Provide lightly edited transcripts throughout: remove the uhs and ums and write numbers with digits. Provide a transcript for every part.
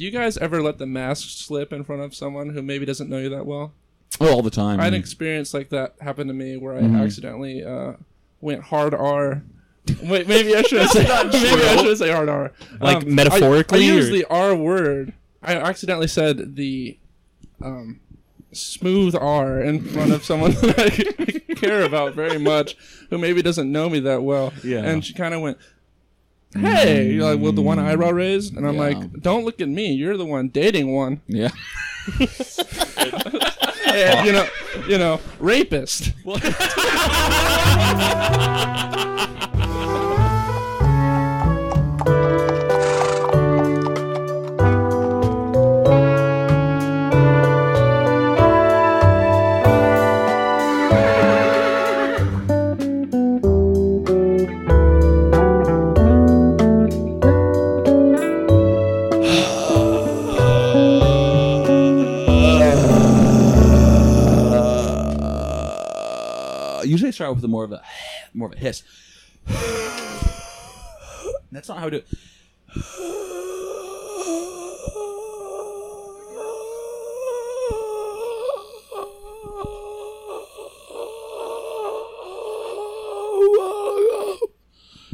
Do you guys ever let the mask slip in front of someone who maybe doesn't know you that well? Oh, all the time. I had an experience like that happen to me where I accidentally went hard R. Wait, maybe I should say hard R. Like metaphorically? I used the R word. I accidentally said the smooth R in front of someone that I care about very much who maybe doesn't know me that well. Yeah. And she kind of went, hey, you're like, well, the one eyebrow raised? And I'm like, don't look at me. You're the one dating one. Yeah. And, you know, rapist. Usually I start with more of a hiss. That's not how I do it.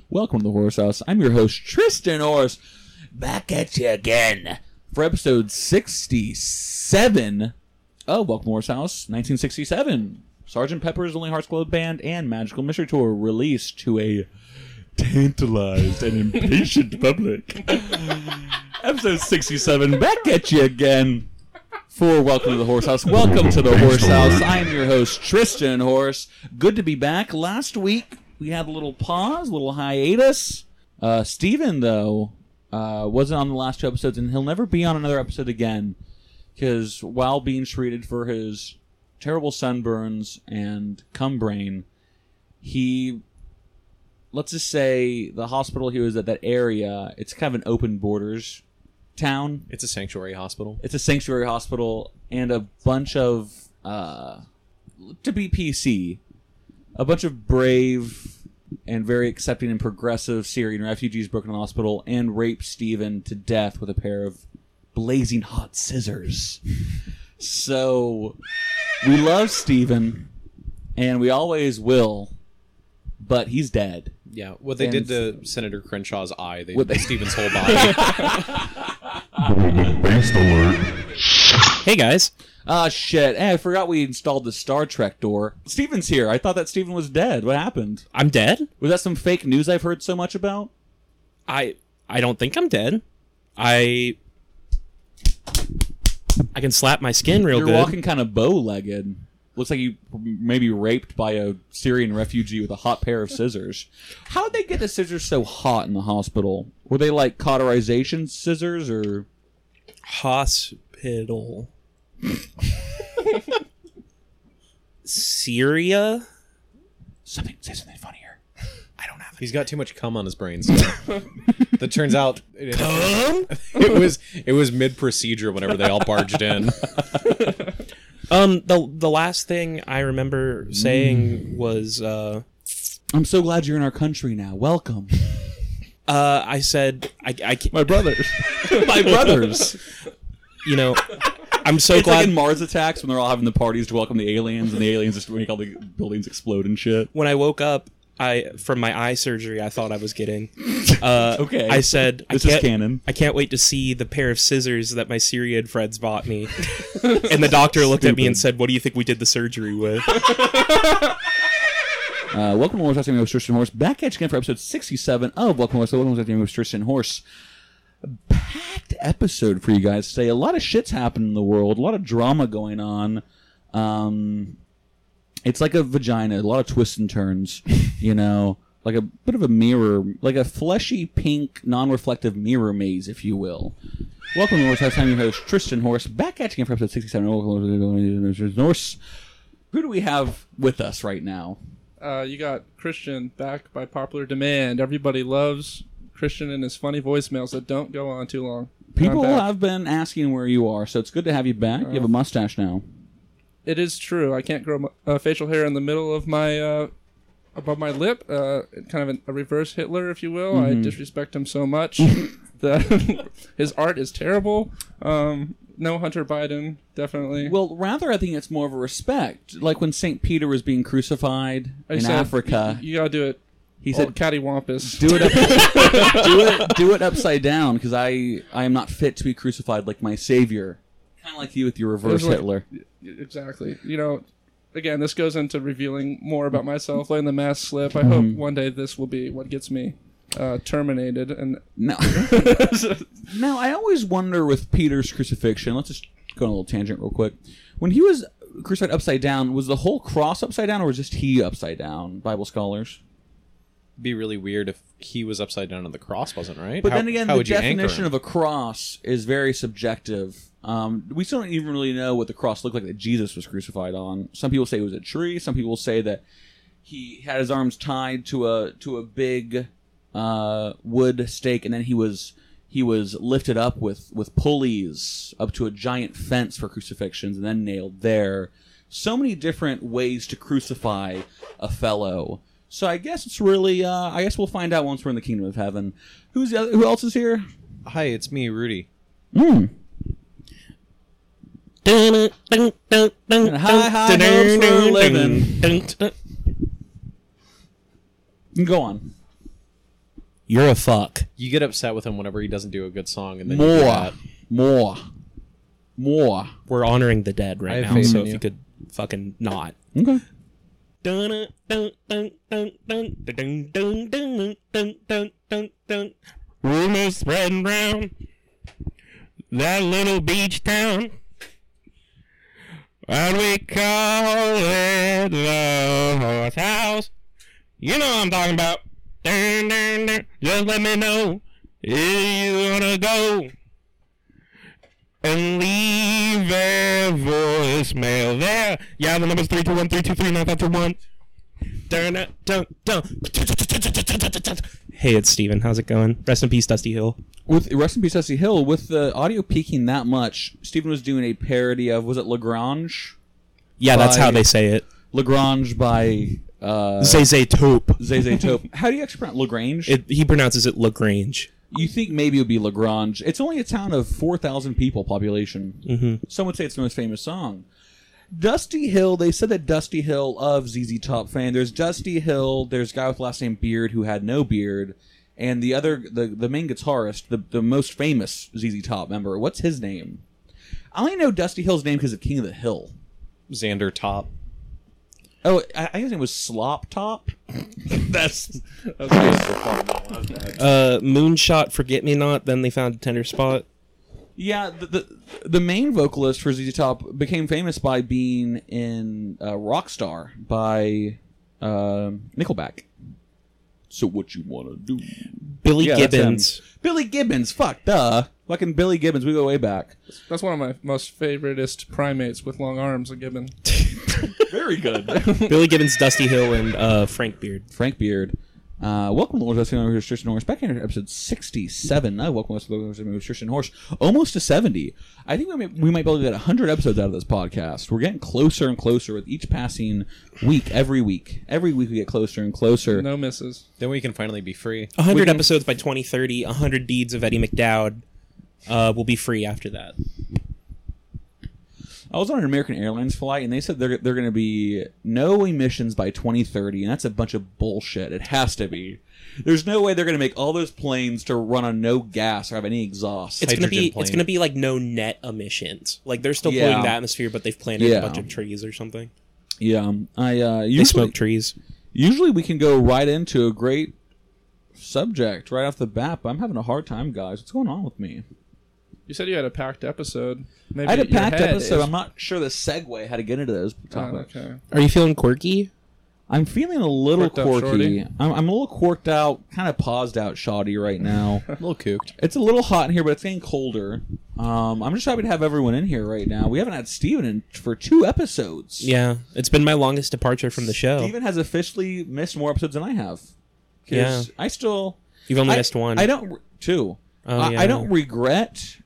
Welcome to the Horse House. I'm your host, Tristan Horse. Back at you again for episode 67 of Welcome to the Horse House, 1967. Sgt. Pepper's Lonely Hearts Club Band and Magical Mystery Tour released to a tantalized and impatient public. Episode 67, back at you again for Welcome to the Horse House. Welcome to the Horse House. I am your host, Tristan Horse. Good to be back. Last week, we had a little pause, a little hiatus. Steven, though, wasn't on the last two episodes, and he'll never be on another episode again, because while being treated for his terrible sunburns and cum brain, he, let's just say the hospital he was at, that area, it's kind of an open borders town. It's a sanctuary hospital. And a bunch of, to be PC, a bunch of brave and very accepting and progressive Syrian refugees broke into the hospital and raped Stephen to death with a pair of blazing hot scissors. So, we love Steven, and we always will, but he's dead. Yeah, what they did to Senator Crenshaw's eye, they did Steven's whole body. Based alert. Hey, guys. Ah, shit. Hey, I forgot we installed the Star Trek door. Steven's here. I thought that Steven was dead. What happened? I'm dead? Was that some fake news I've heard so much about? I don't think I'm dead. I can slap my skin real good. You're walking kind of bow-legged. Looks like you may be raped by a Syrian refugee with a hot pair of scissors. How did they get the scissors so hot in the hospital? Were they like cauterization scissors or... Hospital. Syria? Say something funnier. I don't have it. He's got too much cum on his brain. So. That turns out it was mid procedure whenever they all barged in. The last thing I remember saying was, "I'm so glad you're in our country now. Welcome." I said, "I can't. My brothers, my brothers." You know, I'm so glad. Like in Mars Attacks when they're all having the parties to welcome the aliens, and the aliens just make all the buildings explode and shit. When I woke up. From my eye surgery I thought I was getting. Okay. I said, this is canon. I can't wait to see the pair of scissors that my Syrian friends bought me. And the doctor looked at me and said, what do you think we did the surgery with? Welcome to Horse House. I'm with Tristan Horse. Back at you again for episode 67 of Welcome to Horse House. Welcome to with Tristan Horse. Packed episode for you guys today. A lot of shit's happening in the world. A lot of drama going on. It's like a vagina, a lot of twists and turns, you know, like a bit of a mirror, like a fleshy, pink, non-reflective mirror maze, if you will. Welcome to the Horse House. I'm your host, Tristan Horse, back at you again for episode 67. Welcome to the Horse. Who do we have with us right now? You got Christian back by popular demand. Everybody loves Christian and his funny voicemails that don't go on too long. People have been asking where you are, so it's good to have you back. You have a mustache now. It is true. I can't grow facial hair in the middle of my, above my lip. Kind of a reverse Hitler, if you will. I disrespect him so much. His art is terrible. No Hunter Biden, definitely. Well, rather, I think it's more of a respect. Like when St. Peter was being crucified in Africa. You gotta do it. He said, cattywampus. Do it upside down, because I am not fit to be crucified like my savior. Kind of like you with your reverse Hitler. Exactly. You know, again, this goes into revealing more about myself, letting the mask slip. I hope one day this will be what gets me terminated. And no. Now, I always wonder with Peter's crucifixion, let's just go on a little tangent real quick. When he was crucified upside down, was the whole cross upside down, or was just he upside down, Bible scholars? Be really weird if he was upside down and the cross wasn't, right? But then again, the definition of a cross is very subjective. We still don't even really know what the cross looked like that Jesus was crucified on. Some people say it was a tree. Some people say that he had his arms tied to a big wood stake, and then he was lifted up with pulleys up to a giant fence for crucifixions, and then nailed there. So many different ways to crucify a fellow. So I guess it's really, I guess we'll find out once we're in the kingdom of heaven. Who else is here? Hi, it's me, Rudy. And high hopes for a living. Go on. You're a fuck. You get upset with him whenever he doesn't do a good song. And then More. We're honoring the dead right now, so if you could fucking not. Okay. Rumors spreading round that little beach town, and we call it the Horse House. You know what I'm talking about. Just let me know if you wanna go and leave a voicemail there. Yeah, the number's 321-323-9521. Hey, it's Steven. How's it going? Rest in peace, Dusty Hill. With the audio peaking that much, Steven was doing a parody of, was it La Grange? Yeah, that's how they say it. La Grange by... ZZ Top. How do you actually pronounce La Grange? He pronounces it La Grange. You think maybe it would be La Grange. It's only a town of 4,000 people population. Mm-hmm. Some would say it's the most famous song. Dusty Hill, they said that Dusty Hill of ZZ Top fan. There's Dusty Hill, there's a guy with the last name Beard who had no beard, and the other, the main guitarist, the most famous ZZ Top member. What's his name? I only know Dusty Hill's name because of King of the Hill. Xander Top. Oh, I think his name was Slop Top. That's Moonshot, Forget Me Not. Then they found a tender spot. Yeah, the main vocalist for ZZ Top became famous by being in Rockstar by Nickelback. So what you wanna do? Billy Gibbons. Billy Gibbons. Fuck, duh. Fucking Billy Gibbons. We go way back. That's one of my most favoritist primates with long arms. A gibbon. Very good. Billy Gibbons, Dusty Hill, and Frank Beard. Frank Beard. Welcome to Lord Dusty Hill with Tristan Horse. Back in episode 67. Welcome to Lord Dusty Hill with Tristan Horse. Almost to 70. I think we might be able to get 100 episodes out of this podcast. We're getting closer and closer with each passing week, every week. Every week we get closer and closer. No misses. Then we can finally be free. 100 episodes by 2030. 100 deeds of Eddie McDowd will be free after that. I was on an American Airlines flight, and they said they're going to be no emissions by 2030, and that's a bunch of bullshit. It has to be. There's no way they're going to make all those planes to run on no gas or have any exhaust. It's going to be like no net emissions. Like they're still polluting the atmosphere, but they've planted a bunch of trees or something. Yeah, they smoke trees. Usually, we can go right into a great subject right off the bat. But I'm having a hard time, guys. What's going on with me? You said you had a packed episode. Maybe I had a packed episode. I'm not sure the segue how to get into those topics. Oh, okay. Are you feeling quirky? I'm feeling a little quirky. I'm a little quirked out, kind of paused out, shoddy right now. A little cooked. It's a little hot in here, but it's getting colder. I'm just happy to have everyone in here right now. We haven't had Steven in for 2 episodes. Yeah, it's been my longest departure from the show. Steven has officially missed more episodes than I have. Yeah, You've only missed one. I don't. 2. Oh, yeah. I don't regret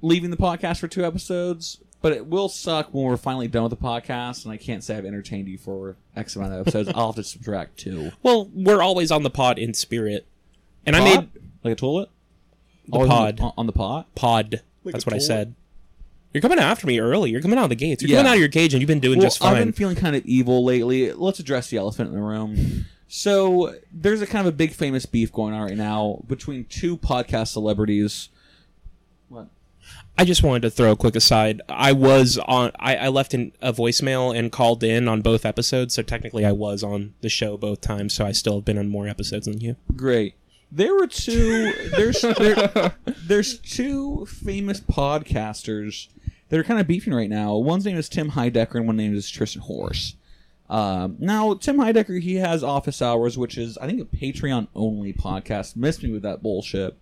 leaving the podcast for 2 episodes, but it will suck when we're finally done with the podcast, and I can't say I've entertained you for X amount of episodes. I'll have to subtract 2. Well, we're always on the pod in spirit. And pod? I made... Like a toilet? On the pod. Like that's what I said. You're coming after me early. You're coming out of the gates. You're coming out of your cage, and you've been doing just fine. I've been feeling kind of evil lately. Let's address the elephant in the room. So there's a kind of a big famous beef going on right now between two podcast celebrities. What? I just wanted to throw a quick aside. I left a voicemail and called in on both episodes, so technically I was on the show both times, so I still have been on more episodes than you. Great. There were two... There's two famous podcasters that are kind of beefing right now. One's name is Tim Heidecker, and one name is Tristan Horse. Now, Tim Heidecker, he has Office Hours, which is, I think, a Patreon-only podcast. Miss me with that bullshit.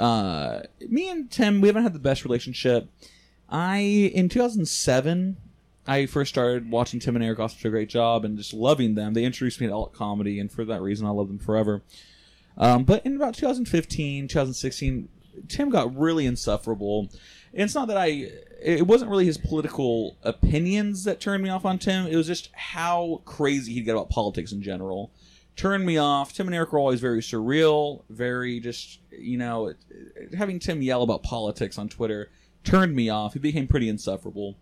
Me and Tim, we haven't had the best relationship. In 2007, I first started watching Tim and Eric Austin do a great job and just loving them. They introduced me to alt comedy, and for that reason, I love them forever. But in about 2015, 2016, Tim got really insufferable. It's not that it wasn't really his political opinions that turned me off on Tim. It was just how crazy he'd get about politics in general. Turned me off. Tim and Eric were always very surreal, very just, having Tim yell about politics on Twitter turned me off. He became pretty insufferable.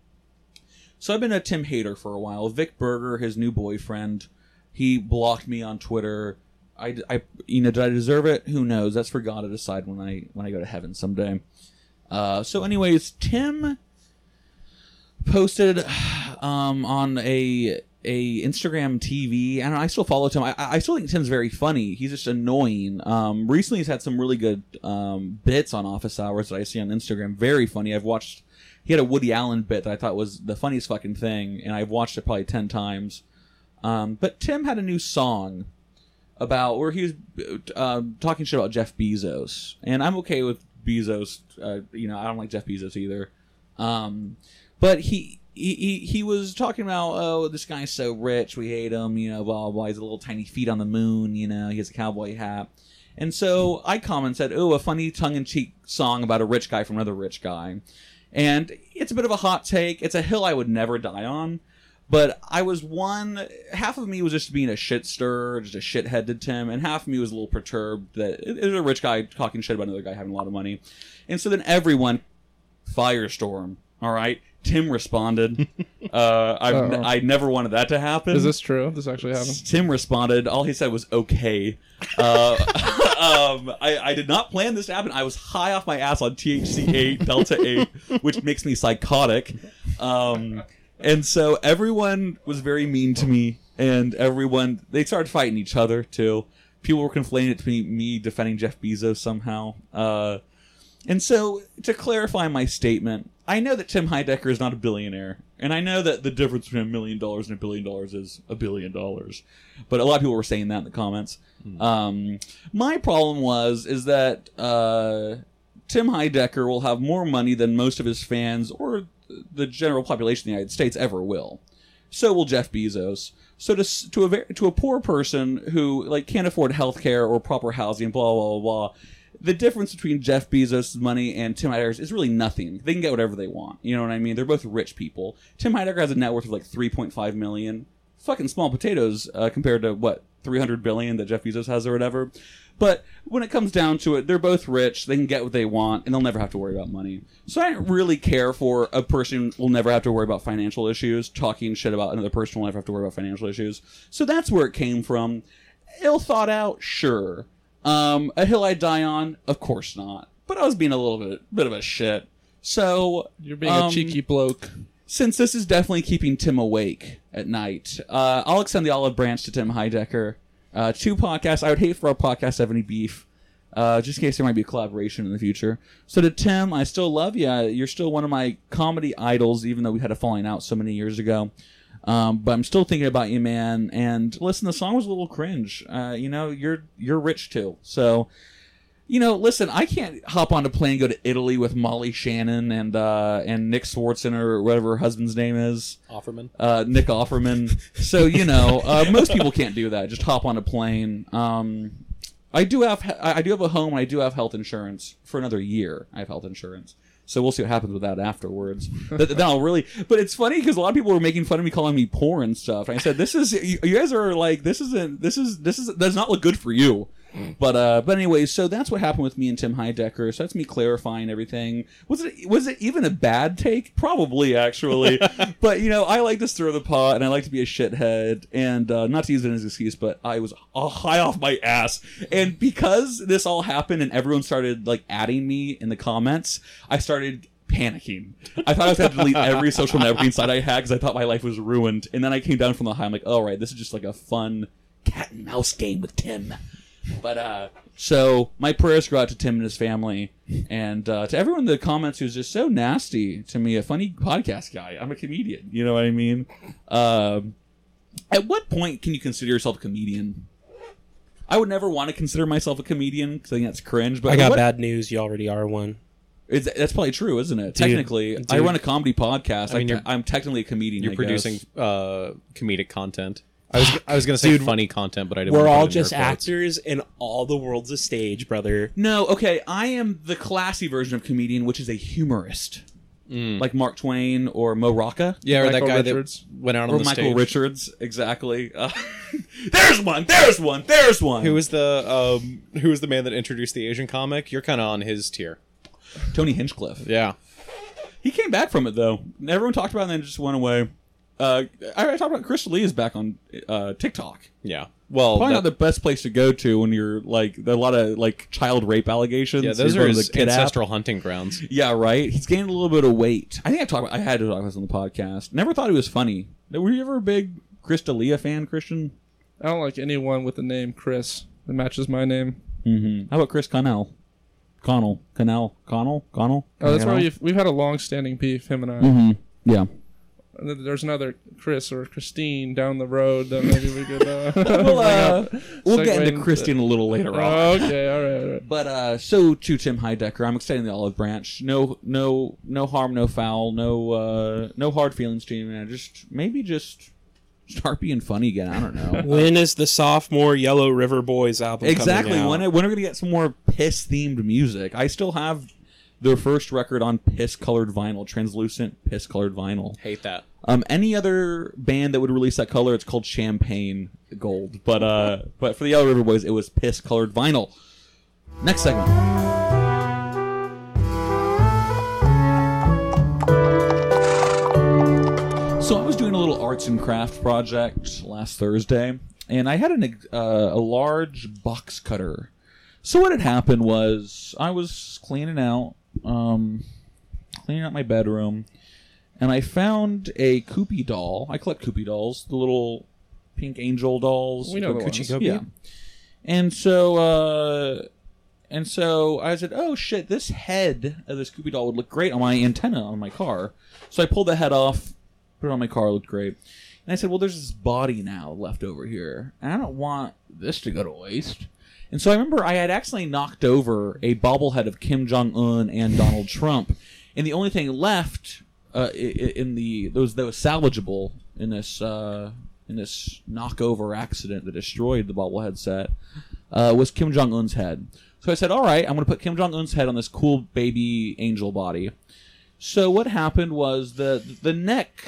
So I've been a Tim hater for a while. Vic Berger, his new boyfriend, he blocked me on Twitter. I did I deserve it? Who knows? That's for God to decide when I go to heaven someday. So anyways, Tim posted on a Instagram TV. I don't know, I still follow Tim. I still think Tim's very funny. He's just annoying. Recently, he's had some really good bits on Office Hours that I see on Instagram. Very funny. I've watched. He had a Woody Allen bit that I thought was the funniest fucking thing, and I've watched it probably 10 times. But Tim had a new song. About where he was talking shit about Jeff Bezos, and I'm okay with Bezos. I don't like Jeff Bezos either. But he was talking about, oh, this guy's so rich, we hate him. Blah blah. He's a little tiny feet on the moon. He has a cowboy hat. And so I commented, oh, a funny tongue-in-cheek song about a rich guy from another rich guy, and it's a bit of a hot take. It's a hill I would never die on. But I was half of me was just being a shit stirrer, just a shithead to Tim, and half of me was a little perturbed that it was a rich guy talking shit about another guy having a lot of money. And so then everyone, firestorm, all right? Tim responded, I never wanted that to happen. Is this true? This actually happened? Tim responded, all he said was, okay. I did not plan this to happen. I was high off my ass on THC-8, Delta-8, which makes me psychotic. And so everyone was very mean to me, and they started fighting each other, too. People were complaining to me defending Jeff Bezos somehow. And so, to clarify my statement, I know that Tim Heidecker is not a billionaire, and I know that the difference between $1 million and $1 billion is $1 billion. But a lot of people were saying that in the comments. My problem is that Tim Heidecker will have more money than most of his fans or the general population of the United States ever will. So will Jeff Bezos. So to a poor person who can't afford healthcare or proper housing, blah blah blah, the difference between Jeff Bezos' money and Tim Heidecker's is really nothing. They can get whatever they want. You know what I mean? They're both rich people. Tim Heidecker has a net worth of $3.5 million. Fucking small potatoes compared to what $300 billion that Jeff Bezos has or whatever. But when it comes down to it, they're both rich, they can get what they want, and they'll never have to worry about money. So I don't really care for a person who will never have to worry about financial issues, talking shit about another person who will never have to worry about financial issues. So that's where it came from. Ill thought out? Sure. A hill I die on? Of course not. But I was being a little bit of a shit. So you're being a cheeky bloke. Since this is definitely keeping Tim awake at night, I'll extend the olive branch to Tim Heidecker. Two podcasts. I would hate for our podcast to have any beef, just in case there might be a collaboration in the future. So to Tim, I still love you. You're still one of my comedy idols, even though we had a falling out so many years ago. But I'm still thinking about you, man. And listen, the song was a little cringe. You're rich too. So, listen, I can't hop on a plane and go to Italy with Molly Shannon and Nick Swartzen or whatever her husband's name is. Offerman. Nick Offerman. So, most people can't do that. Just hop on a plane. I do have a home, and I do have health insurance for another year. I have health insurance. So we'll see what happens with that afterwards. But it's funny because a lot of people were making fun of me, calling me poor and stuff. And I said, "This is you guys are like this isn't this is does not look good for you." But anyway, so that's what happened with me and Tim Heidecker. So that's me clarifying everything. Was it even a bad take? Probably, actually. But, you know, I like to stir the pot, and I like to be a shithead. And not to use it as an excuse, but I was high off my ass. And because this all happened and everyone started, like, adding me in the comments, I started panicking. I thought I was going to delete every social networking site I had because I thought my life was ruined. And then I came down from the high. I'm like, all right, this is just, like, a fun cat and mouse game with Tim. But so my prayers go out to Tim and his family, and to everyone in the comments who's just so nasty to me, a funny podcast guy. I'm a comedian, you know what I mean? At what point can you consider yourself a comedian? I would never want to consider myself a comedian because I think that's cringe. But I got bad news. You already are one. That's probably true, isn't it? Technically, I run a comedy podcast. I mean, I'm technically a comedian. You're producing comedic content. I was going to say funny content, but I didn't. We're all just actors, and all the world's a stage, brother. No, okay, I am the classy version of comedian, which is a humorist, like Mark Twain or Mo Rocca. Yeah, or that guy Richards. That went out on the stage. Or Michael Richards, exactly. There's one. Who was the man that introduced the Asian comic? You're kind of on his tier. Tony Hinchcliffe. Yeah, he came back from it though. Everyone talked about it and then just went away. I talked about Chris Lee is back on TikTok. Yeah, well, probably not the best place to go to when you're like there are a lot of like child rape allegations. Yeah, those are his ancestral hunting grounds. Yeah, right. He's gained a little bit of weight. I think I had to talk about this on the podcast. Never thought he was funny. Were you ever a big Chris D'Elia fan, Christian? I don't like anyone with the name Chris that matches my name. Mm-hmm. How about Chris Connell? Connell. Oh, that's why we've had a long-standing beef, him and I. Mm-hmm. Yeah. There's another Chris or Christine down the road that maybe we could we'll get into Christine a little later on. Okay, all right. But so to Tim Heidecker, I'm extending the olive branch. No harm, no foul, no hard feelings to you, man. Just start being funny again. I don't know. When is the sophomore Yellow River Boys album coming out? When are we gonna get some more piss themed music? I still have their first record on piss-colored vinyl, translucent piss-colored vinyl. Hate that. Any other band that would release that color, it's called Champagne Gold. But but for the Yellow River Boys, it was piss-colored vinyl. Next segment. So I was doing a little arts and crafts project last Thursday, and I had a large box cutter. So what had happened was I was cleaning out my bedroom, and I found a Koopy doll. I collect Koopy dolls, the little pink angel dolls. We know the ones. Yeah. And so I said, oh shit, this head of this Koopy doll would look great on my antenna on my car. So I pulled the head off, put it on my car, it looked great. And I said, well, there's this body now left over here, and I don't want this to go to waste. And so I remember I had accidentally knocked over a bobblehead of Kim Jong Un and Donald Trump, and the only thing left that was salvageable in this knockover accident that destroyed the bobblehead set was Kim Jong Un's head. So I said, "All right, I'm going to put Kim Jong Un's head on this cool baby angel body." So what happened was the neck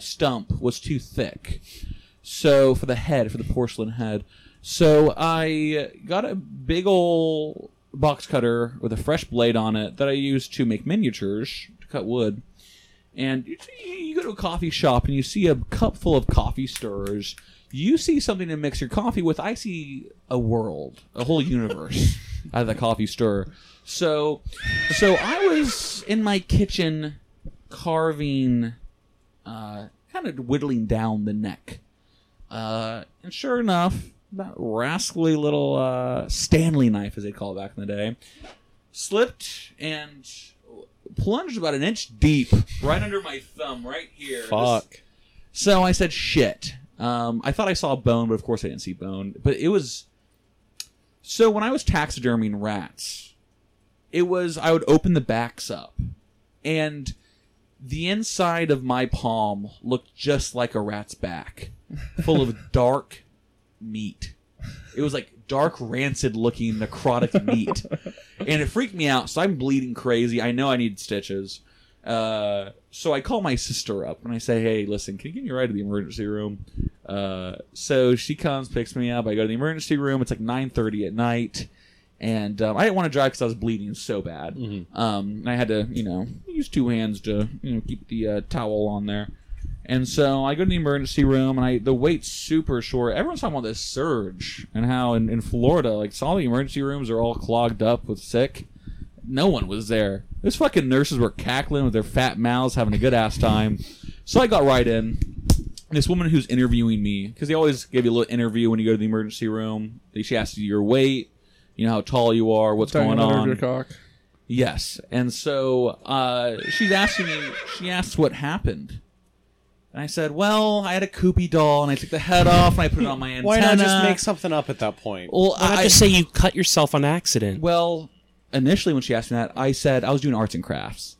stump was too thick, so for the porcelain head. So I got a big old box cutter with a fresh blade on it that I used to make miniatures, to cut wood. And you go to a coffee shop and you see a cup full of coffee stirrers. You see something to mix your coffee with. I see a world, a whole universe out of the coffee stirrer. So I was in my kitchen carving, kind of whittling down the neck. And sure enough, that rascally little Stanley knife, as they call it back in the day, slipped and plunged about an inch deep right under my thumb right here. Fuck. So I said, shit. I thought I saw a bone, but of course I didn't see bone. But it was... So when I was taxiderming rats, I would open the backs up, and the inside of my palm looked just like a rat's back, full of dark... meat. It was like dark, rancid looking necrotic meat, and it freaked me out. So I'm bleeding crazy. I know I need stitches. So I call my sister up and I say, hey, listen, can you give me a ride to the emergency room? So she comes, picks me up. I go to the emergency room. It's like 9:30 at night. And I didn't want to drive because I was bleeding so bad. Mm-hmm. And I had to, use two hands to, keep the towel on there. And so I go to the emergency room, and the wait's super short. Everyone's talking about this surge and how in Florida, all the emergency rooms are all clogged up with sick. No one was there. Those fucking nurses were cackling with their fat mouths, having a good-ass time. So I got right in. This woman who's interviewing me, because they always give you a little interview when you go to the emergency room. She asks you your weight, how tall you are, what's going on. Your cock. Yes. And so she's asking me, she asks what happened. And I said, well, I had a Koopy doll, and I took the head off, and I put it on my antenna. Why not just make something up at that point? Well, I just say you cut yourself on accident. Well, initially when she asked me that, I said I was doing arts and crafts,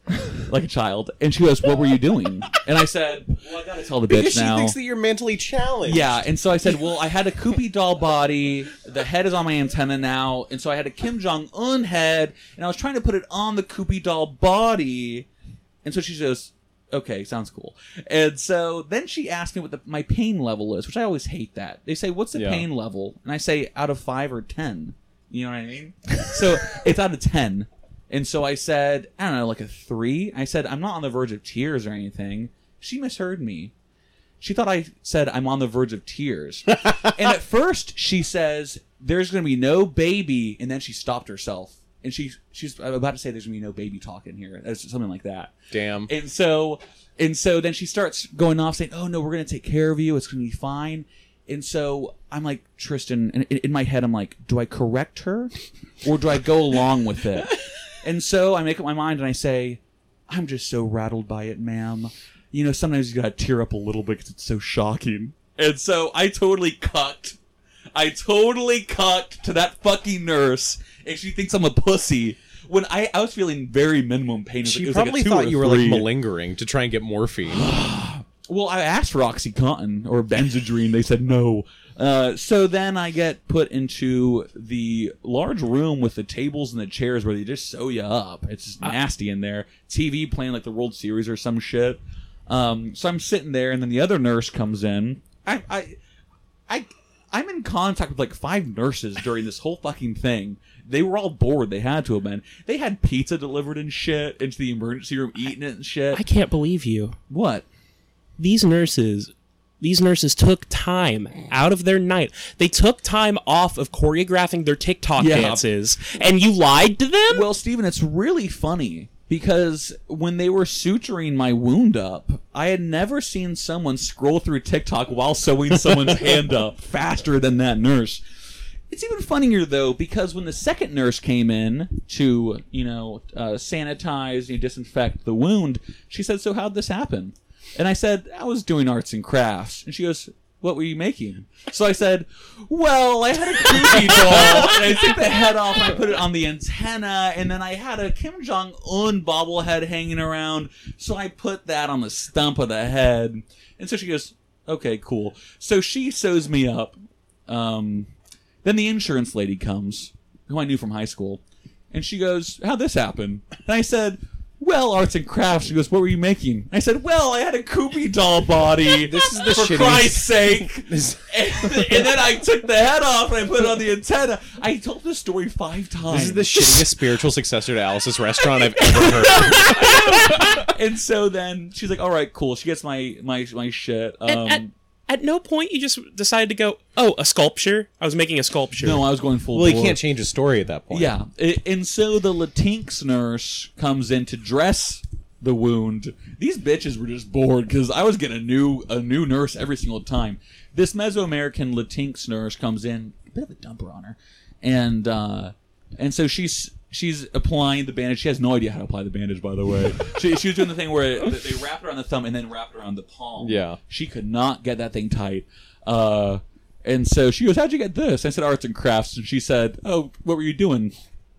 like a child. And she goes, what were you doing? And I said, well, I got to tell the bitch now. Because she thinks that you're mentally challenged. Yeah, and so I said, well, I had a Koopy doll body, the head is on my antenna now, and so I had a Kim Jong Un head, and I was trying to put it on the Koopy doll body. And so she goes, okay, sounds cool. And so then she asked me what my pain level is, which I always hate that. They say, what's the pain level? And I say, out of 5 or 10. You know what I mean? So it's out of 10. And so I said, I don't know, like a 3. I said, I'm not on the verge of tears or anything. She misheard me. She thought I said, I'm on the verge of tears. And at first she says, there's going to be no baby. And then she stopped herself. And she's about to say there's going to be no baby talk in here. Something like that. Damn. And so then she starts going off saying, oh, no, we're going to take care of you. It's going to be fine. And so I'm like, Tristan, and in my head I'm like, do I correct her or do I go along with it? And so I make up my mind and I say, I'm just so rattled by it, ma'am. Sometimes you got to tear up a little bit because it's so shocking. And so I totally cucked. To that fucking nurse, and she thinks I'm a pussy. When I was feeling very minimum pain. She probably thought you were malingering to try and get morphine. Well, I asked for OxyContin or Benzedrine. They said no. So then I get put into the large room with the tables and the chairs where they just sew you up. It's just nasty in there. TV playing like the World Series or some shit. So I'm sitting there, and then the other nurse comes in. I'm in contact with 5 nurses during this whole fucking thing. They were all bored. They had to have been. They had pizza delivered and shit into the emergency room, eating it and shit. I can't believe you. What? These nurses took time out of their night. They took time off of choreographing their TikTok dances, and you lied to them? Well, Steven, it's really funny. Because when they were suturing my wound up, I had never seen someone scroll through TikTok while sewing someone's hand up faster than that nurse. It's even funnier, though, because when the second nurse came in to, sanitize and disinfect the wound, she said, so how'd this happen? And I said, I was doing arts and crafts. And she goes, what were you making? So I said, well, I had a Koopy doll, and I took the head off, and I put it on the antenna, and then I had a Kim Jong Un bobblehead hanging around, so I put that on the stump of the head. And so she goes, okay, cool. So she sews me up. Then the insurance lady comes, who I knew from high school, and she goes, how'd this happen? And I said, well, arts and crafts. She goes, what were you making? I said, well, I had a Koopy doll body. This is the for shittiest. Christ's sake. And then I took the head off and I put it on the antenna. I told this story 5 times. This is the shittiest spiritual successor to Alice's restaurant I've ever heard. And so then she's like, all right, cool. She gets my shit. At no point you just decided to go, oh, a sculpture? I was making a sculpture. No, I was going full bore. Well, you can't change a story at that point. Yeah. And so the Latinx nurse comes in to dress the wound. These bitches were just bored because I was getting a new nurse every single time. This Mesoamerican Latinx nurse comes in, a bit of a dumper on her, and so she's applying the bandage. She has no idea how to apply the bandage, by the way. She was doing the thing where they wrapped her on the thumb and then wrapped her on the palm. Yeah. She could not get that thing tight. And so she goes, how'd you get this? I said, arts and crafts. And she said, oh, what were you doing?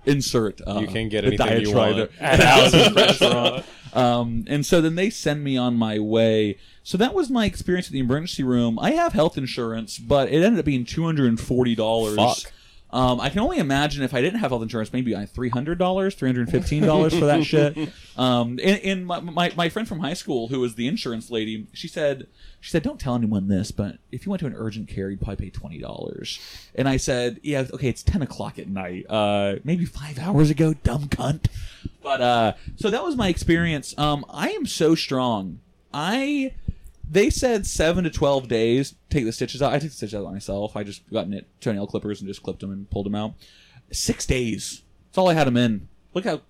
Insert you can get anything you want at Alice's restaurant. And so then they send me on my way. So that was my experience at the emergency room. I have health insurance, but it ended up being $240. Fuck. I can only imagine if I didn't have health insurance, maybe I had $300, $315 for that shit. And my friend from high school, who was the insurance lady, she said, don't tell anyone this, but if you went to an urgent care, you'd probably pay $20. And I said, yeah, okay, it's 10 o'clock at night. Maybe 5 hours ago, dumb cunt. But so that was my experience. I am so strong. They said 7 to 12 days, take the stitches out. I took the stitches out myself. I just got toenail clippers and just clipped them and pulled them out. 6 days. That's all I had them in. Look how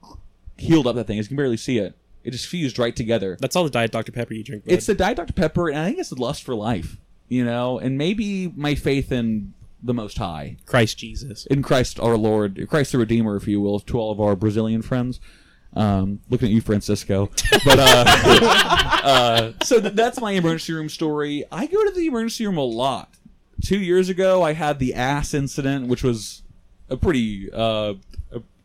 healed up that thing is. You can barely see it. It just fused right together. That's all the Diet Dr. Pepper you drink, bud. It's the Diet Dr. Pepper, and I think it's the lust for life, you know? And maybe my faith in the Most High. Christ Jesus. In Christ our Lord. Christ the Redeemer, if you will, to all of our Brazilian friends. Looking at you, Francisco. But so that's my emergency room story. I go to the emergency room a lot. 2 years ago, I had the ass incident, which was a pretty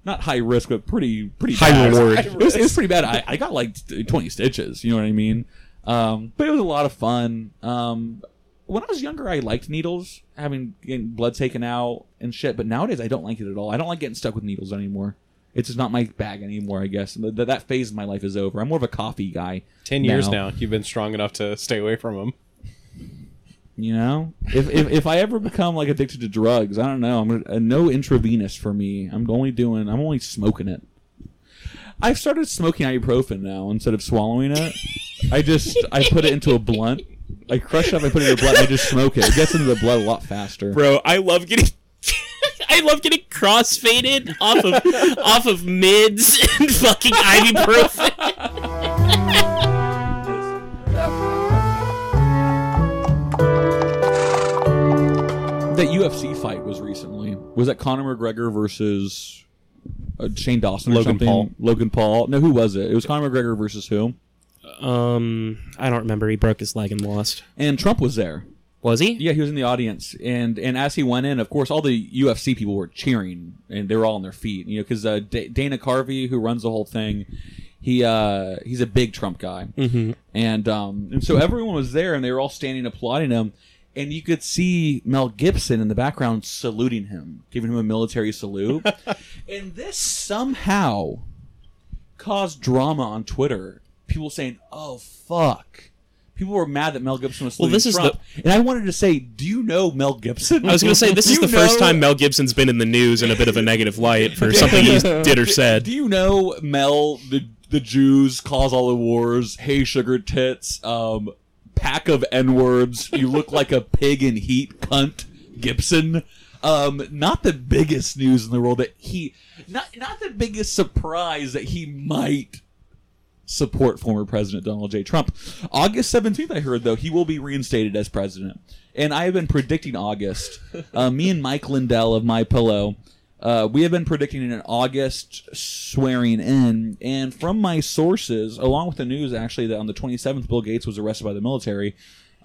not high risk, but pretty high reward. It was pretty bad. I got like 20 stitches. You know what I mean? But it was a lot of fun. When I was younger, I liked needles, getting blood taken out and shit. But nowadays, I don't like it at all. I don't like getting stuck with needles anymore. It's just not my bag anymore, I guess. That phase of my life is over. I'm more of a coffee guy. 10 years now. You've been strong enough to stay away from them. You know? If I ever become like addicted to drugs, I don't know. No intravenous for me. I'm only smoking it. I've started smoking ibuprofen now instead of swallowing it. I put it into a blunt. I crush it up, I put it in a blunt, and I just smoke it. It gets into the blood a lot faster. Bro, I love getting crossfaded off of mids and fucking ibuprofen. That UFC fight was recently. Was that Conor McGregor versus Shane Dawson or something? Logan Paul. No, who was it? It was Conor McGregor versus who? I don't remember. He broke his leg and lost. And Trump was there. Was he? Yeah, he was in the audience, and as he went in, of course, all the UFC people were cheering, and they were all on their feet, you know, because Dana Carvey, who runs the whole thing, he's a big Trump guy, mm-hmm. And so everyone was there, and they were all standing applauding him, and you could see Mel Gibson in the background saluting him, giving him a military salute, and this somehow caused drama on Twitter. People saying, "Oh fuck." People were mad that Mel Gibson was sleeping Trump. And I wanted to say, do you know Mel Gibson? I was going to say, this is the first time Mel Gibson's been in the news in a bit of a negative light for something he did or said. Do you know Mel, the Jews cause all the wars, hey sugar tits, pack of N-words, you look like a pig in heat, cunt, Gibson? Not the biggest news in the world that not the biggest surprise that he might support former President Donald J. Trump. August 17th, I heard, though, he will be reinstated as president. And I have been predicting August. Me and Mike Lindell of My Pillow, we have been predicting an August swearing in. And from my sources, along with the news, actually, that on the 27th, Bill Gates was arrested by the military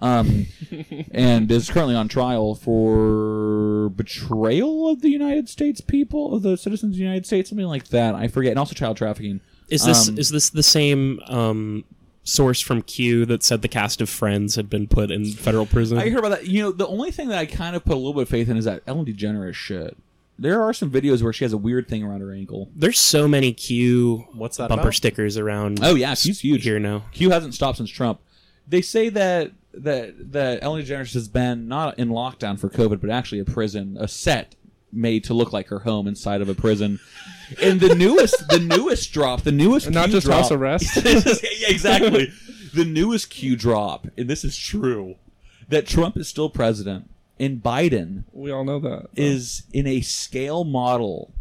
and is currently on trial for betrayal of the United States people, of the citizens of the United States, something like that. I forget. And also child trafficking. Is this the same source from Q that said the cast of Friends had been put in federal prison? I heard about that. You know, the only thing that I kind of put a little bit of faith in is that Ellen DeGeneres shit. There are some videos where she has a weird thing around her ankle. There's so many Q stickers around. Oh yeah, Q's huge here now. Q hasn't stopped since Trump. They say that Ellen DeGeneres has been not in lockdown for COVID, but actually a prison, a set made to look like her home inside of a prison. And the newest Q drop. Not just house arrest. Yeah, exactly. The newest Q drop, and this is true, that Trump is still president, and Biden, we all know that, is in a scale model,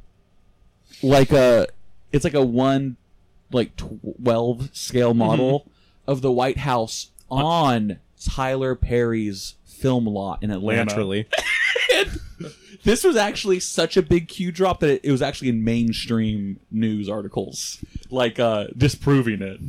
like a 1/12 scale model, mm-hmm. of the White House on Tyler Perry's film lot in Atlanta. Naturally. This was actually such a big Q drop that it was actually in mainstream news articles, disproving it.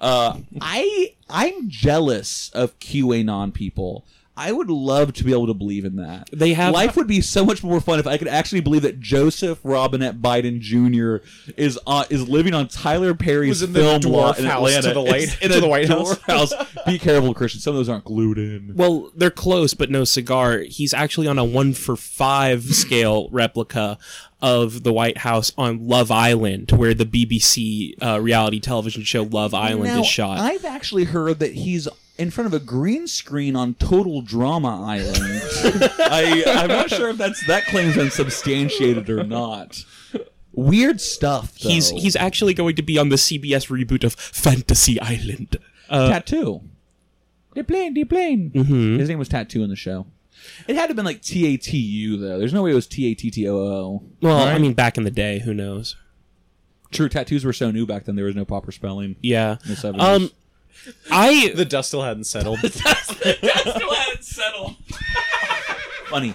I'm jealous of QAnon people. I would love to be able to believe in that. They have life would be so much more fun if I could actually believe that Joseph Robinette Biden Jr. is living on Tyler Perry's film lot in Atlanta. To the White House. Be careful, Christian. Some of those aren't glued in. Well, they're close, but no cigar. He's actually on a 1-for-5 scale replica of the White House on Love Island, where the BBC reality television show Love Island is shot. I've actually heard that he's in front of a green screen on Total Drama Island. I'm not sure if that claim's been substantiated or not. Weird stuff, though. He's actually going to be on the CBS reboot of Fantasy Island. Tattoo. They're playing. Mm-hmm. His name was Tattoo in the show. It had to have been like T-A-T-U, though. There's no way it was T-A-T-T-O-O. Well, right? I mean, back in the day, who knows? True, tattoos were so new back then, there was no proper spelling. Yeah. In the 70s. The dust still hadn't settled. Funny.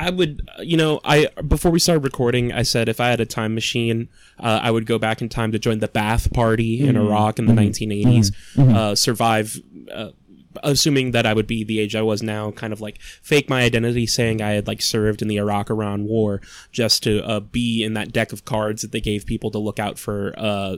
I would, before we started recording, I said if I had a time machine, I would go back in time to join the Ba'ath Party in Iraq in the 1980s, survive, assuming that I would be the age I was now, kind of like fake my identity, saying I had like served in the Iraq-Iran war just to be in that deck of cards that they gave people to look out for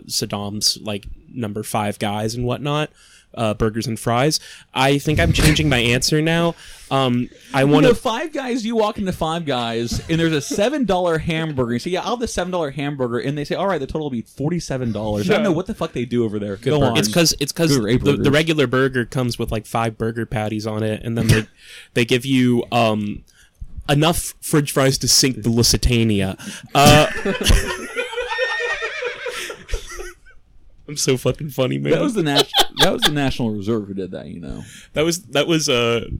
Saddam's like number 5 guys and whatnot. Burgers and fries. I think I'm changing my answer now. I want to Five Guys. You walk into Five Guys and there's a $7 hamburger. You say, "Yeah, I'll have the $7 hamburger," and they say, "All right, the total will be $47." Yeah. I don't know what the fuck they do over there. Go on. It's because the regular burger comes with like 5 burger patties on it, and then they give you enough French fries to sink the Lusitania. I'm so fucking funny, man. That was the National Reserve who did that, you know. That was IDF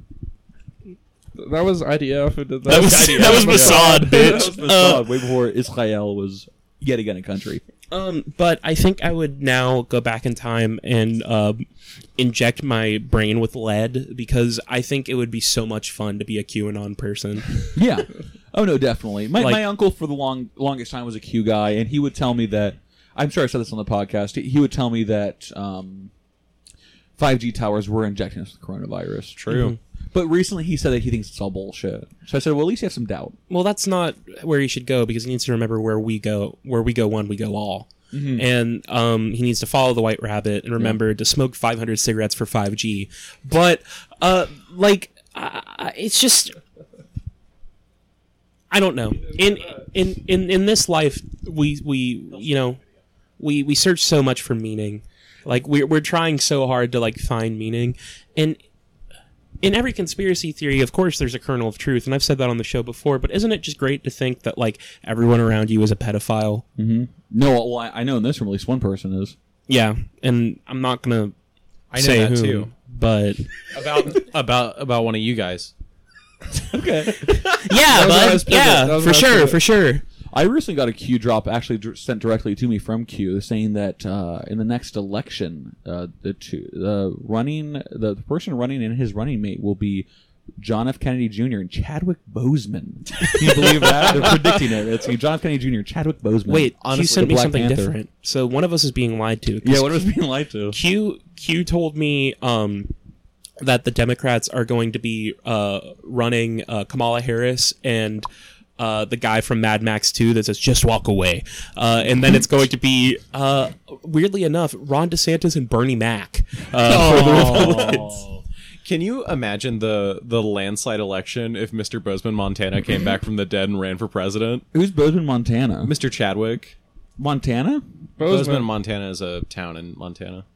who did that. That was Mossad, bitch. That was Mossad way before Israel was yet again a country. But I think I would now go back in time and inject my brain with lead, because I think it would be so much fun to be a QAnon person. Yeah. Oh no, definitely. My uncle for the longest time was a Q guy, and he would tell me that. I'm sure I said this on the podcast. He would tell me that 5G towers were injecting us with coronavirus. True. Mm-hmm. But recently he said that he thinks it's all bullshit. So I said, well, at least you have some doubt. Well, that's not where he should go, because he needs to remember where we go one, we go all. Mm-hmm. And he needs to follow the white rabbit and remember to smoke 500 cigarettes for 5G. But, it's just... I don't know. In this life, we search so much for meaning. Like we're trying so hard to like find meaning. And in every conspiracy theory, of course, there's a kernel of truth. And I've said that on the show before, but isn't it just great to think that like everyone around you is a pedophile? Mm-hmm. No, well, I know in this room at least one person is. Yeah, and I'm not gonna say who, too. But about one of you guys. Okay. Yeah, bud. Yeah, for sure, for sure. I recently got a Q drop actually sent directly to me from Q, saying that in the next election, the person running and his running mate will be John F. Kennedy Jr. and Chadwick Boseman. Can you believe that? They're predicting it. It's John F. Kennedy Jr. Chadwick Boseman. Wait, honestly, Q sent me something different. So one of us is being lied to. Yeah, one of us is being lied to. Q told me. That the Democrats are going to be running Kamala Harris and the guy from Mad Max 2 that says, just walk away. And then it's going to be, weirdly enough, Ron DeSantis and Bernie Mac. Can you imagine the landslide election if Mr. Bozeman Montana came back from the dead and ran for president? Who's Bozeman Montana? Mr. Chadwick. Montana? Bozeman Montana is a town in Montana.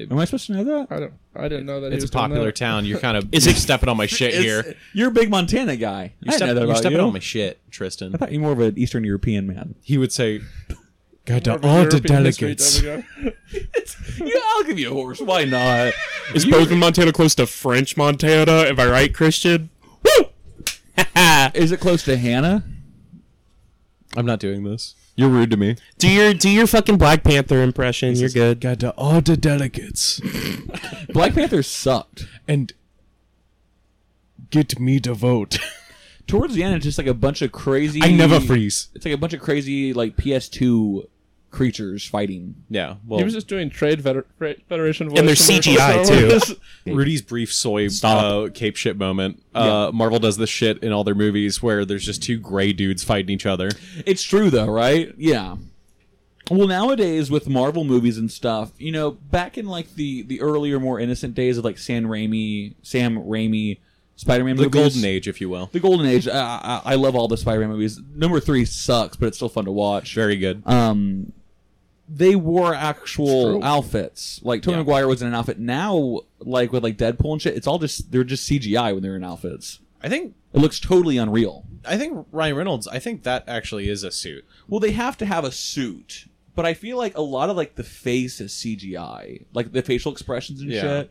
Am I supposed to know that? I didn't know that. It's a popular town. You're kind of stepping on my shit here. You're a big Montana guy. You're stepping on my shit, Tristan. I thought you were more of an Eastern European man. He would say, "Go to all the delegates." I'll give you a horse. Why not? Is Bozeman, Montana, close to French Montana? Am I right, Christian? Woo! Is it close to Hannah? I'm not doing this. You're rude to me. Do your fucking Black Panther impression. You're good. Got to all the delegates. Black Panther sucked. And get me to vote. Towards the end, it's just like a bunch of crazy. I never freeze. It's like a bunch of crazy like PS2 creatures fighting. Yeah, well, he was just doing Trade Federation voice, and there's CGI too. Rudy's brief soy cape shit moment. Yeah. Marvel does this shit in all their movies where there's just two gray dudes fighting each other. It's true though, right? Yeah. Well, nowadays with Marvel movies and stuff, you know, back in like the earlier, more innocent days of like Sam Raimi, Spider-Man movies. The golden age, if you will. The golden age. I love all the Spider-Man movies. Number 3 sucks, but it's still fun to watch. Very good. They wore actual outfits. Like Tobey Maguire was in an outfit. Now, like with like Deadpool and shit, it's all just they're just CGI when they're in outfits. I think it looks totally unreal. I think Ryan Reynolds. I think that actually is a suit. Well, they have to have a suit, but I feel like a lot of like the face is CGI, like the facial expressions and shit.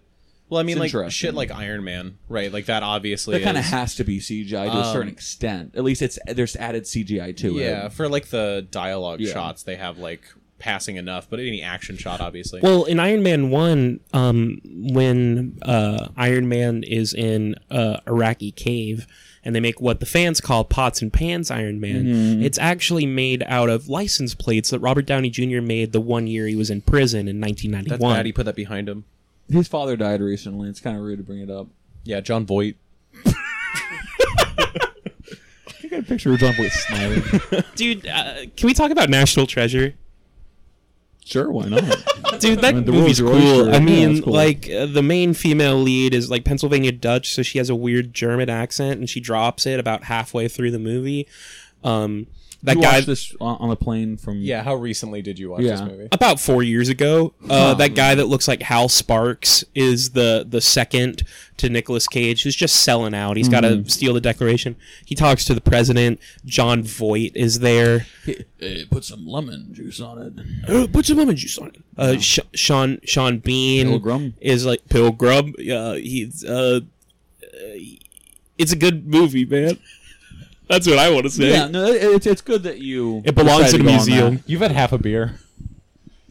Well, I mean, it's like shit like Iron Man, right? Like that obviously that kind of has to be CGI to a certain extent. At least there's added CGI to it. Yeah, for like the dialogue shots, they have like passing enough, but any action shot, obviously. Well, in Iron Man 1, when Iron Man is in Iraqi cave, and they make what the fans call pots and pans Iron Man. Mm-hmm. It's actually made out of license plates that Robert Downey Jr. made the one year he was in prison in 1991. That's bad. He put that behind him. His father died recently. It's kind of rude to bring it up. Yeah, John Voight. You got a picture of John Voight smiling. Dude, can we talk about National Treasure? Sure, why not? Dude, that movie's cool. I mean, cool. Like, the main female lead is, like, Pennsylvania Dutch, so she has a weird German accent, and she drops it about halfway through the movie. That guy watched this on a plane from... Yeah, how recently did you watch this movie? About 4 years ago. That guy that looks like Hal Sparks is the second to Nicolas Cage, who's just selling out. He's got to steal the Declaration. He talks to the president. John Voight is there. Hey, put some lemon juice on it. Sean Bean Pilgrim. Is like... Pilgrim. He's... it's a good movie, man. That's what I want to say. Yeah, no, it's good that you... It belongs in a museum. You've had half a beer.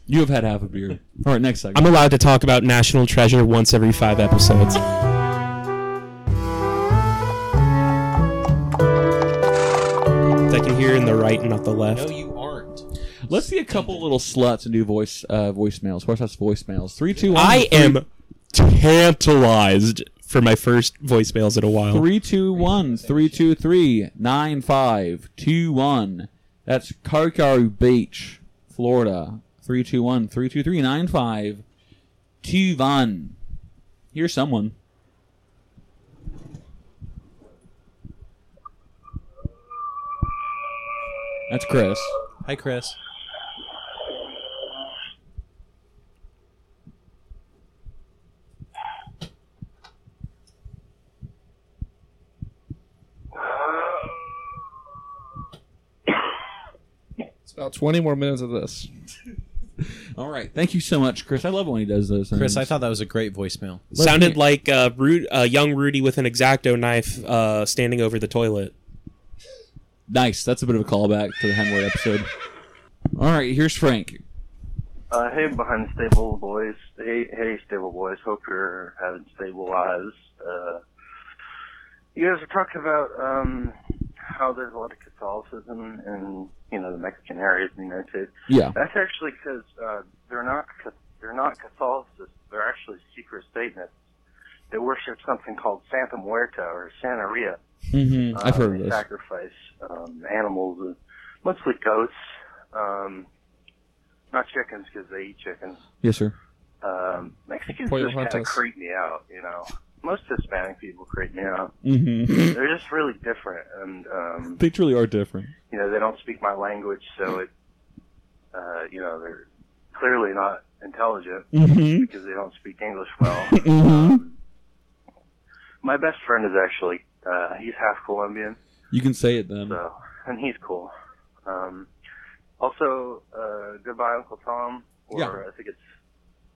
You have had half a beer. All right, next segment. I'm allowed to talk about National Treasure once every 5 episodes. I can hear in the right and not the left. No, you aren't. Let's see a couple little sluts and do voicemails. Horsehouse voicemails. 3, 2, 1. I am tantalized... for my first voicemails in a while. 321-323-9521. That's Cocoa Beach, Florida. 321-323-9521. Here's someone. That's Chris. Hi, Chris. About 20 more minutes of this. All right. Thank you so much, Chris. I love when he does those things. Chris, I thought that was a great voicemail. Sounded like young Rudy with an X-Acto knife standing over the toilet. Nice. That's a bit of a callback to the Hemway episode. All right. Here's Frank. Hey, behind the stable boys. Hey, stable boys. Hope you're having stable lives. You guys are talking about... how there's a lot of Catholicism in, you know, the Mexican areas in the United States. Yeah. That's actually because they're not Catholicists. They're actually secret Satanists. They worship something called Santa Muerta or Santa Rita. Mm-hmm. I've heard of this. They sacrifice animals, mostly goats, not chickens because they eat chickens. Yes, sir. Mexicans just kind of creep me out, you know. Most Hispanic people creep me out. Mm-hmm. They're just really different, and they truly are different. You know, they don't speak my language, so it, you know, they're clearly not intelligent because they don't speak English well. My best friend is actually he's half Colombian. You can say it then. So, and he's cool. Also, goodbye, Uncle Tom. Or I think it's.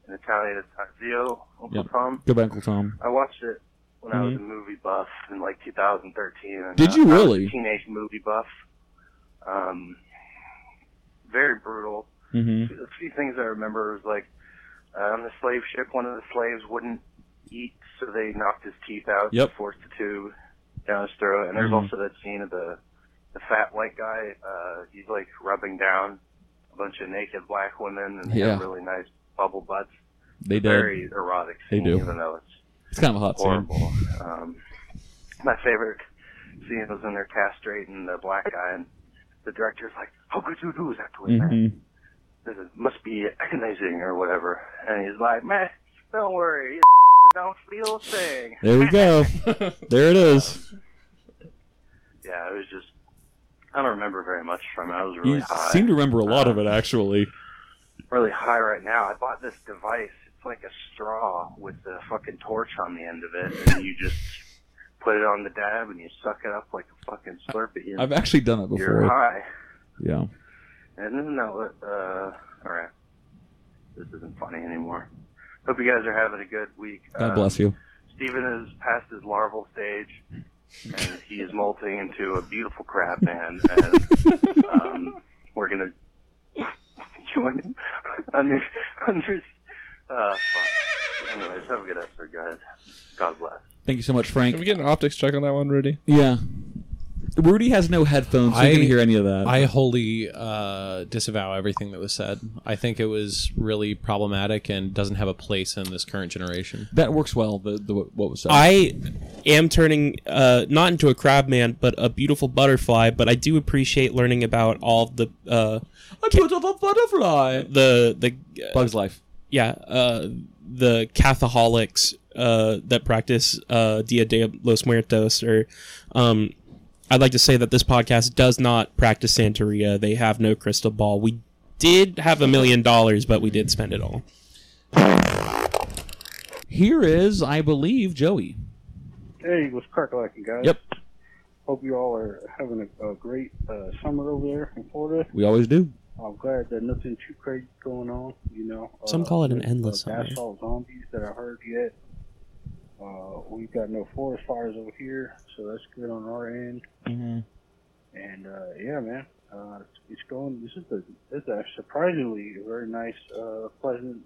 In Italian, it's Zio, Uncle Tom. Goodbye, Uncle Tom. I watched it when I was a movie buff in like 2013. And did you really? I was a teenage movie buff. Very brutal. Mm-hmm. A few things I remember was like on the slave ship, one of the slaves wouldn't eat, so they knocked his teeth out and forced the tube down his throat. And there's also that scene of the fat white guy. He's like rubbing down a bunch of naked black women, and they have really nice bubble butts. They do. Very erotic scene, they do. Even though it's kind of a hot horrible. Scene. My favorite scene was when they're castrating the black guy, and the director's like, "How could you do that to him, man? This must be agonizing or whatever." And he's like, "Man, don't worry, you don't feel a thing." There we go. There it is. Yeah, it was just, I don't remember very much from it. I was really high. You seem to remember a lot of it, actually. Really high right now. I bought this device. It's like a straw with a fucking torch on the end of it, and you just put it on the dab and you suck it up like a fucking Slurpee. I've actually done it before. You're high. Yeah. And isn't that what, all right. This isn't funny anymore. Hope you guys are having a good week. God bless you. Steven is past his larval stage, and he is molting into a beautiful crab man, and we're going to join him under fuck. Anyways, have a good episode, guys. God bless. Thank you so much, Frank. Can we get an optics check on that one, Rudy? Yeah. Rudy has no headphones, so you didn't hear any of that. I wholly disavow everything that was said. I think it was really problematic and doesn't have a place in this current generation. That works well, the what was said. I am turning, not into a crab man, but a beautiful butterfly, but I do appreciate learning about all the... a beautiful butterfly! The Bug's Life. Yeah, the Catholics that practice Dia de los Muertos, or... I'd like to say that this podcast does not practice Santeria. They have no crystal ball. We did have $1 million, but we did spend it all. Here is, I believe, Joey. Hey, what's crackalacking, guys? Yep. Hope you all are having a great summer over there in Florida. We always do. I'm glad that nothing too crazy going on, you know. Some call it an endless summer. That's all zombies that I heard yet. We've got no forest fires over here, so that's good on our end. Mm-hmm. And yeah, man, it's going. This is a surprisingly very nice, pleasant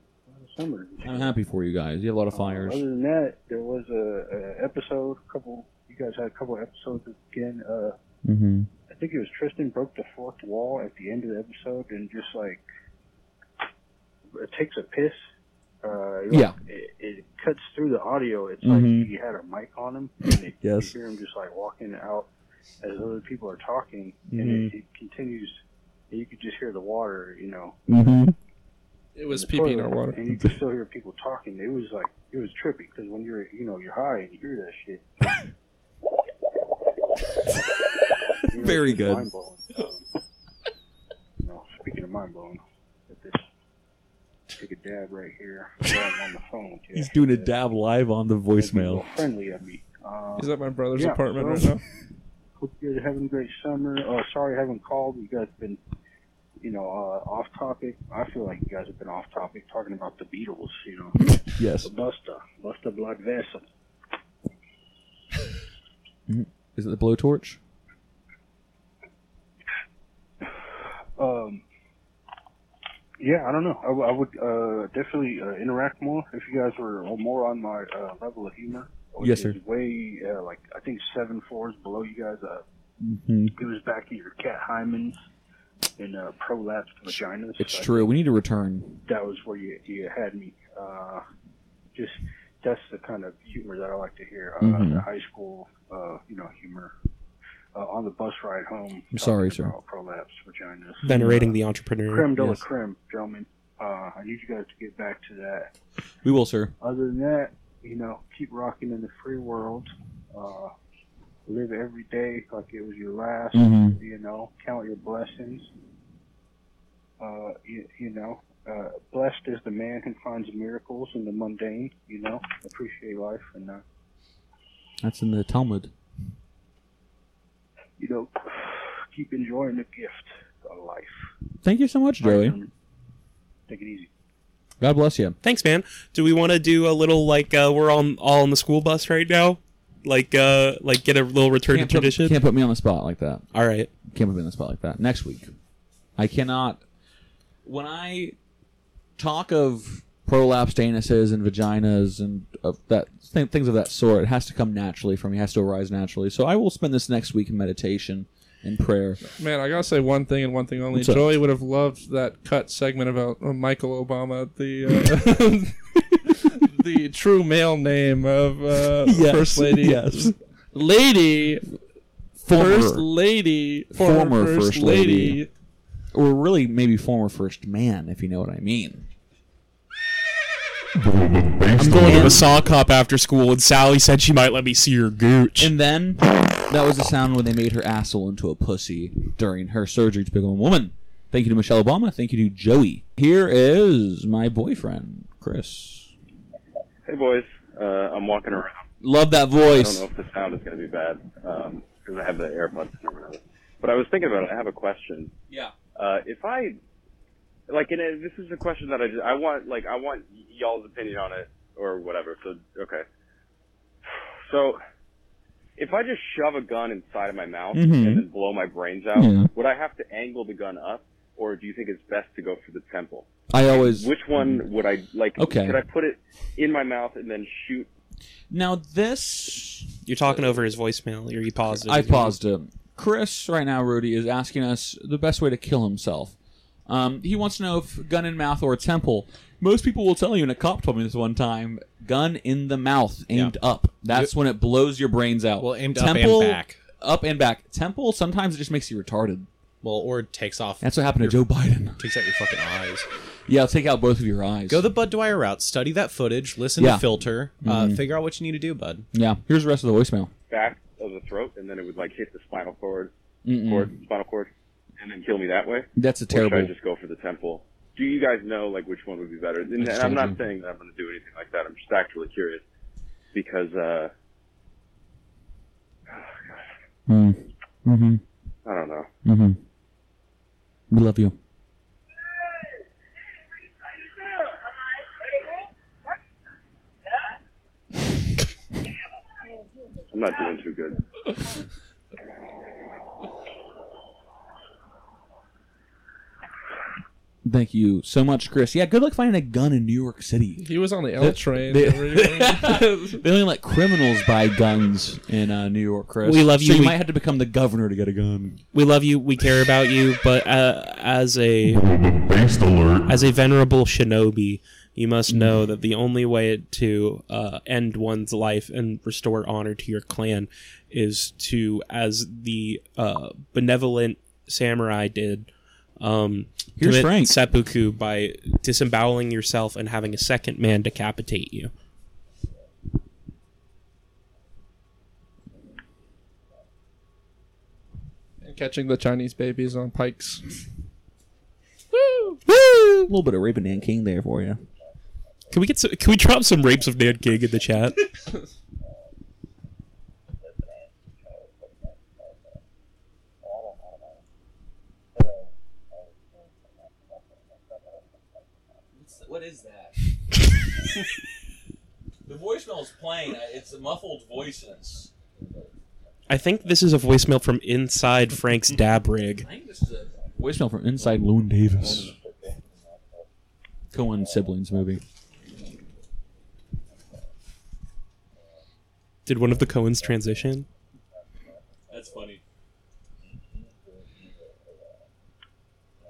summer. I'm happy for you guys. You have a lot of fires. Other than that, there was a episode. You guys had a couple episodes again. I think it was Tristan broke the fourth wall at the end of the episode and just like takes a piss. It cuts through the audio. It's like he had a mic on him, and you hear him just like walking out as other people are talking, and it continues. And you could just hear the water, you know. Mm-hmm. It was peeing our water, and you could still hear people talking. It was trippy because when you're high and you hear that shit. Very good. Mind blowing. Speaking of mind blowing, at this. Take a dab right here. On the phone. He's doing a dab live on the voicemail. Friendly of me. Is that my brother's apartment right now? Hope you guys are having a great summer. Sorry I haven't called. You guys have been, off topic. I feel like you guys have been off topic talking about the Beatles, you know. Yes. Busta Black Vessel. Is it the blowtorch? Yeah, I don't know. I would definitely interact more if you guys were more on my level of humor. Yes, sir. Way, I think 7 floors below you guys. It was back at your cat hymens and prolapsed vaginas. It's true. We need to return. That was where you had me. Just that's the kind of humor that I like to hear. The high school, humor. On the bus ride home. I'm sorry, sir. Prolapse vaginas. Venerating the entrepreneur. Creme de la creme, gentlemen. I need you guys to get back to that. We will, sir. Other than that, keep rocking in the free world. Live every day like it was your last. Count your blessings. Blessed is the man who finds miracles in the mundane. Appreciate life and that. That's in the Talmud. Keep enjoying the gift of life. Thank you so much, Joey. Take it easy. God bless you. Thanks, man. Do we want to do a little we're all on the school bus right now? Get a little return to tradition? Can't put me on the spot like that. All right. Can't put me on the spot like that. Next week. I cannot. When I talk of prolapsed anuses and vaginas and of that things of that sort, it has to come naturally from me. It has to arise naturally. So I will spend this next week in meditation. and prayer. Man, I gotta say one thing and one thing only. Joey would have loved that cut segment about Michael Obama, the true male name of First Lady. Yes. Former First Lady. Or really maybe former First Man, if you know what I mean. I'm going to the sock hop after school, and Sally said she might let me see her gooch. And then that was the sound when they made her asshole into a pussy during her surgery to become a woman. Thank you to Michelle Obama. Thank you to Joey. Here is my boyfriend, Chris. Hey, boys. I'm walking around. Love that voice. I don't know if the sound is going to be bad because I have the AirPods and everything. But I was thinking about it. I have a question. Yeah. If I... Like, and this is a question that I want y'all's opinion on it or whatever. So, okay. So, if I just shove a gun inside of my mouth and then blow my brains out, would I have to angle the gun up, or do you think it's best to go for the temple? Which one would I like? Okay. Could I put it in my mouth and then shoot? Now this. You're talking over his voicemail. Or you paused it. I paused him. Chris, right now, Rudy is asking us the best way to kill himself. He wants to know if gun in mouth or temple. Most people will tell you, and a cop told me this one time, gun in the mouth, aimed up. That's when it blows your brains out. Well, aimed temple, up and back. Up and back. Temple, sometimes it just makes you retarded. Well, or it takes off. That's what happened to Joe Biden. Takes out your fucking eyes. Yeah, it'll take out both of your eyes. Go the Bud Dwyer route. Study that footage. Listen to Filter. Figure out what you need to do, bud. Yeah. Here's the rest of the voicemail. Back of the throat, and then it would like hit the spinal cord. And then kill me that way? That's a terrible... Or should I just go for the temple? Do you guys know like which one would be better? And I'm not saying that I'm going to do anything like that. I'm just actually curious. Because, I don't know. We love you. I'm not doing too good. Thank you so much, Chris. Yeah, good luck finding a gun in New York City. He was on the L train. They only let criminals buy guns in New York, Chris. We love you. So you might have to become the governor to get a gun. We love you. We care about you. But as a venerable shinobi, you must know that the only way to end one's life and restore honor to your clan is to, as the benevolent samurai did, here's Frank. Seppuku by disemboweling yourself and having a second man decapitate you. And catching the Chinese babies on pikes. Woo! Woo! A little bit of rape of Nanking there for you. Can we drop some rapes of Nanking in the chat? What is that? The voicemail's playing. It's a muffled voices. I think this is a voicemail from inside Frank's dab rig. I think this is a voicemail from inside Loon Davis. Coen siblings movie. Did one of the Coens transition? That's funny.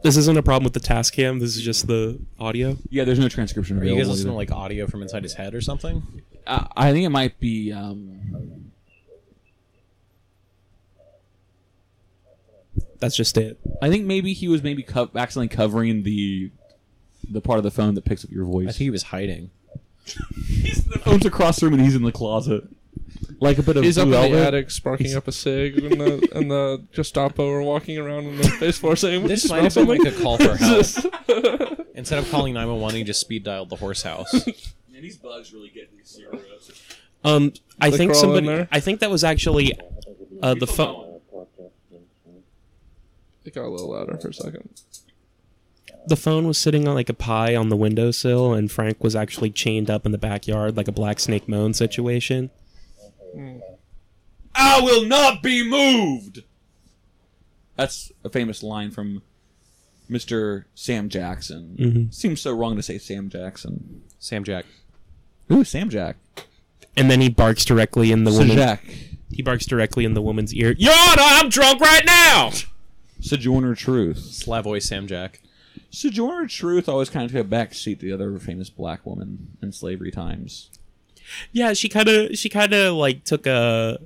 This isn't a problem with the task cam. This is just the audio. Yeah, there's no transcription. Are you guys listening to like audio from inside his head or something? I think it might be. That's just it. I think maybe he was accidentally covering the part of the phone that picks up your voice. I think he was hiding. The phone's across the room and he's in the closet. Like a bit of he's up in the attic sparking up a cig and the Gestapo are walking around in the Space Force saying, this might have been like a call for help. Instead of calling 911, he just speed dialed the horse house. Man, these bugs really get me serious. I think that was actually the phone. It got a little louder for a second. The phone was sitting on like a pie on the windowsill, and Frank was actually chained up in the backyard like a Black Snake Moan situation. I will not be moved. That's a famous line from Mr. Sam Jackson. Seems so wrong to say Sam Jackson. Sam Jack. Ooh, Sam Jack. And then he barks directly in the woman. He barks directly in the woman's ear. Your Honor, I'm drunk right now! Sojourner Truth. Slavoy Sam Jack. Sojourner Truth always kind of took a backseat to the other famous black woman in slavery times. Yeah, she kind of like took a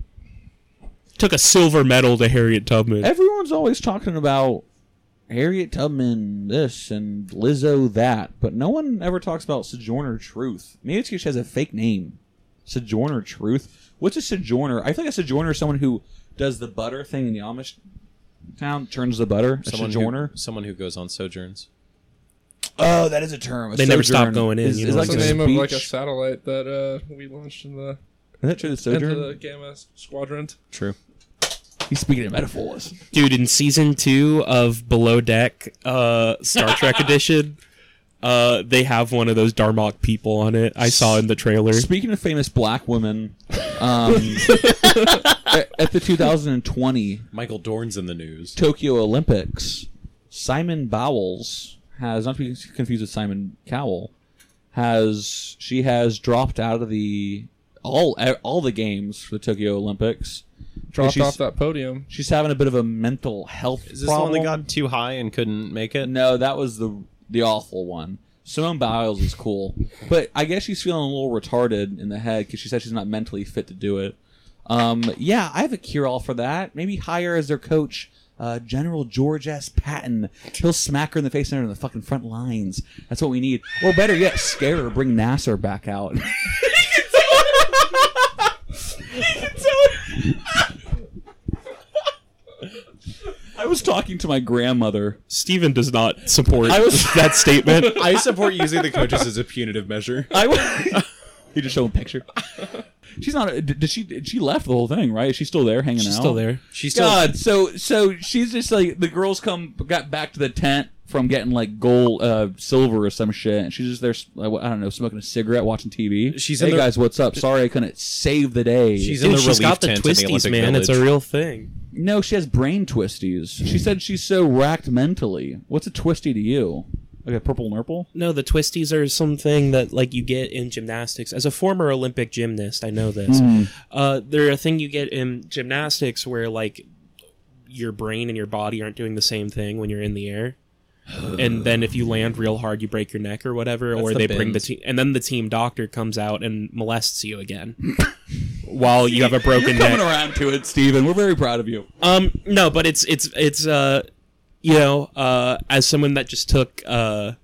silver medal to Harriet Tubman. Everyone's always talking about Harriet Tubman this and Lizzo that, but no one ever talks about Sojourner Truth. Maybe it's because she has a fake name. Sojourner Truth? What's a sojourner? I feel like a sojourner is someone who does the butter thing in the Amish town, turns the butter. Someone who goes on sojourns. Oh, that is a term. They never stop going in. It's like the name of like a satellite that we launched in the... Is that true? The Sojourn? Into the Gamma Squadrant. True. He's speaking in metaphors. Dude, in season 2 of Below Deck, Star Trek edition, they have one of those Darmok people on it. I saw in the trailer. Speaking of famous black women, at the 2020... Michael Dorn's in the news. Tokyo Olympics, Simon Bowles has, not to be confused with Simon Cowell, has dropped out of the... All the games for the Tokyo Olympics. Dropped off that podium. She's having a bit of a mental health problem. Is this the one that got too high and couldn't make it? No, that was the awful one. Simone Biles is cool. But I guess she's feeling a little retarded in the head because she said she's not mentally fit to do it. Yeah, I have a cure-all for that. Maybe hire as their coach General George S. Patton. He'll smack her in the face and her in the fucking front lines. That's what we need. Or better yet, scare her. Bring Nasser back out. I was talking to my grandmother. Steven does not support that statement. I support using the coaches as a punitive measure. You just show him a picture. She's not. Did she left the whole thing, right? Is she still there hanging out? She's still there. She's still. God. So she's just like the girls got back to the tent from getting like gold, silver or some shit, and she's just there. I don't know, smoking a cigarette, watching TV. Hey guys, what's up? Sorry, I couldn't save the day. She's in the relief tent in the Olympic Village. She's got the twisties, man. It's a real thing. No, she has brain twisties. She said she's so racked mentally. What's a twisty to you? Like a purple nurple? No, the twisties are something that like you get in gymnastics. As a former Olympic gymnast, I know this. They're a thing you get in gymnastics where like your brain and your body aren't doing the same thing when you're in the air. And then if you land real hard, you break your neck or whatever. That's or they bring the team. And then the team doctor comes out and molests you again while you have a broken neck. You're coming around to it, Steven. We're very proud of you. No, but it's as someone that just took a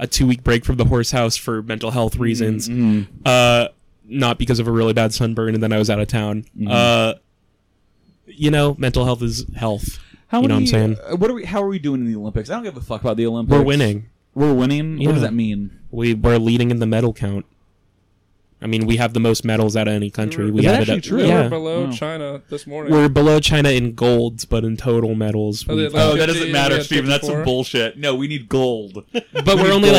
2-week break from the horse house for mental health reasons, not because of a really bad sunburn, and then I was out of town. Mental health is health. What I'm saying? How are we doing in the Olympics? I don't give a fuck about the Olympics. We're winning. We're winning? Yeah. What does that mean? We're leading in the medal count. I mean, we have the most medals out of any country. Is that actually true? Yeah. We're below China this morning. We're below China in golds, but in total medals. That doesn't matter, Steven. That's some bullshit. No, we need gold. But we're only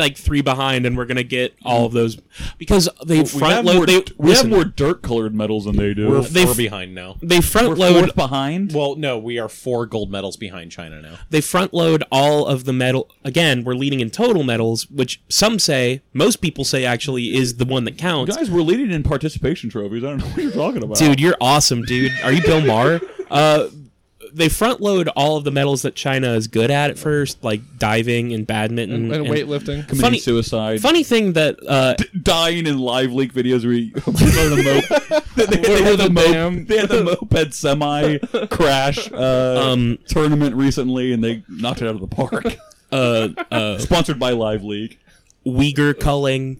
like 3 behind, and we're gonna get all of those because they front load. We have more dirt colored medals than they do. We're 4 behind now. They front load behind. Well, no, we are 4 gold medals behind China now. They front load all of the medal. Again, we're leading in total medals, which most people say actually is the one that counts. Guys, we're leading in participation trophies. I don't know what you're talking about. Dude, you're awesome, dude. Are you Bill Maher? They front load all of the medals that China is good at first, like diving and badminton. And weightlifting. And committing suicide. Funny thing that... dying in live leak videos where you... They had the moped semi crash tournament recently, and they knocked it out of the park. Sponsored by Live Leak. Uyghur culling.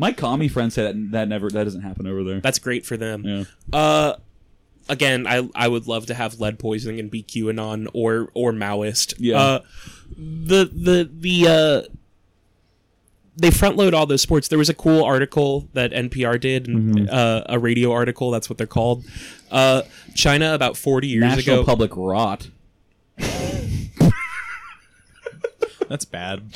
My commie friend said that doesn't happen over there. That's great for them. Yeah. Again, I would love to have lead poisoning and be QAnon or Maoist. Yeah. They front load all those sports. There was a cool article that NPR did, a radio article. That's what they're called. China about 40 years ago. National Public Rot. That's bad.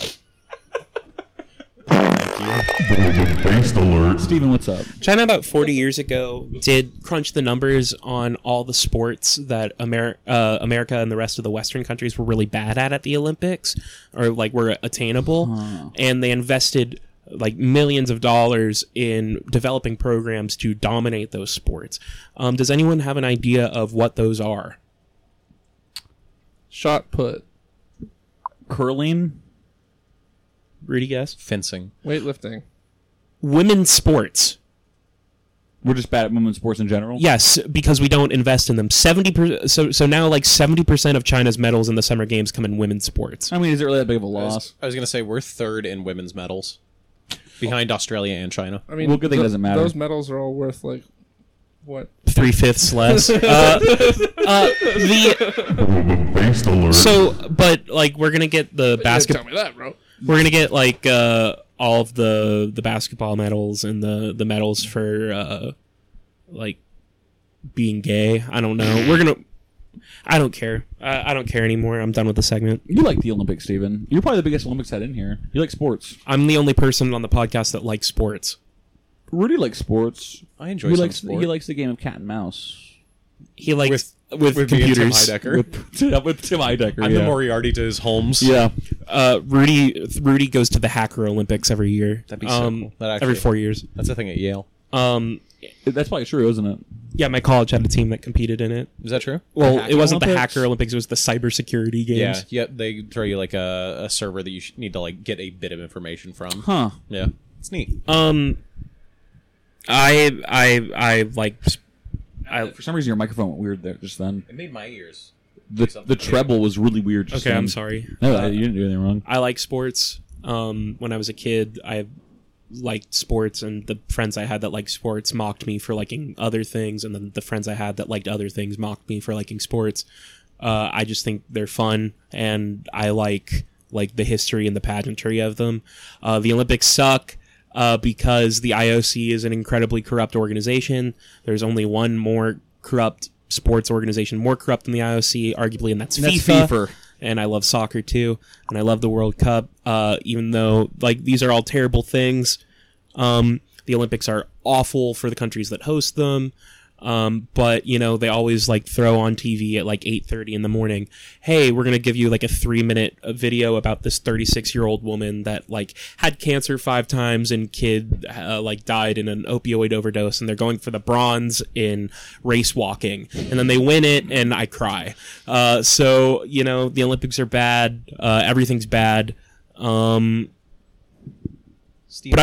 Thanks, alert. Steven, what's up? China about 40 years ago did crunch the numbers on all the sports that America and the rest of the Western countries were really bad at the Olympics, or like were attainable, and they invested like millions of dollars in developing programs to dominate those sports. Does anyone have an idea of what those are? Shot put. Curling. Rudy, guess. Fencing. Weightlifting. Women's sports. We're just bad at women's sports in general? Yes, because we don't invest in them. 70%. So now like 70% of China's medals in the Summer Games come in women's sports. I mean, is it really that big of a loss? I was going to say we're third in women's medals behind Australia and China. I mean, well, good thing it doesn't matter. Those medals are all worth like, what? 3/5 less. So, but like we're going to get the basketball. Tell me that, bro. We're going to get like... all of the basketball medals and the medals for like being gay. I don't know. I don't care. I don't care anymore. I'm done with the segment. You like the Olympics, Steven. You're probably the biggest Olympics head in here. You like sports. I'm the only person on the podcast that likes sports. Rudy likes sports. I enjoy sports. He likes the game of cat and mouse. He likes... With computers. Tim Heidecker. With Tim Heidecker. I'm the Moriarty to his Holmes. Yeah. Rudy goes to the Hacker Olympics every year. That'd be so cool. Every 4 years. That's a thing at Yale. That's probably true, isn't it? Yeah, my college had a team that competed in it. Is that true? Well, it wasn't the Hacker Olympics. It was the cybersecurity games. Yeah, they throw you like a server that you need to like get a bit of information from. Huh. Yeah. It's neat. I like... for some reason, your microphone went weird there just then. It made my ears. The treble was really weird just then. Okay, I'm sorry. No, you didn't do anything wrong. I like sports. When I was a kid, I liked sports, and the friends I had that liked sports mocked me for liking other things, and then the friends I had that liked other things mocked me for liking sports. I just think they're fun, and I like the history and the pageantry of them. The Olympics suck. Because the IOC is an incredibly corrupt organization. There's only one more corrupt sports organization, more corrupt than the IOC, arguably, and that's FIFA. And I love soccer, too. And I love the World Cup, even though like these are all terrible things. The Olympics are awful for the countries that host them. But, you know, they always like throw on TV at like 8:30 in the morning. Hey, we're going to give you like a 3-minute video about this 36-year-old woman that like had cancer 5 times and kid like died in an opioid overdose. And they're going for the bronze in race walking, and then they win it. And I cry. So, you know, the Olympics are bad. Everything's bad. But I'm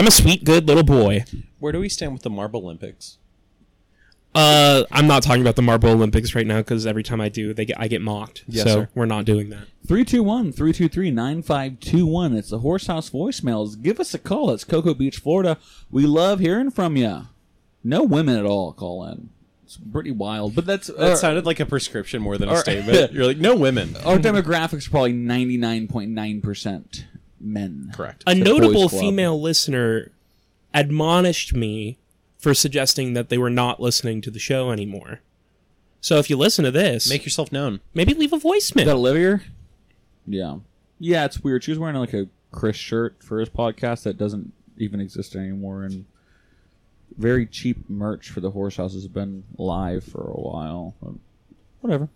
a sweet, good little boy. Where do we stand with the Marble Olympics? I'm not talking about the Marble Olympics right now because every time I do, I get mocked. Yes, so sir. We're not doing that. 321-323-9521. It's the Horse House voicemails. Give us a call. It's Cocoa Beach, Florida. We love hearing from you. No women at all call in. It's pretty wild, but that sounded like a prescription more than a statement. You're like, no women. Our demographics are probably 99.9% men. Correct. A notable female listener admonished me for suggesting that they were not listening to the show anymore. So if you listen to this... Make yourself known. Maybe leave a voicemail. Is that Olivia? Yeah. Yeah, it's weird. She was wearing like a Chris shirt for his podcast that doesn't even exist anymore. And very cheap merch for the Horse House has been live for a while. But whatever.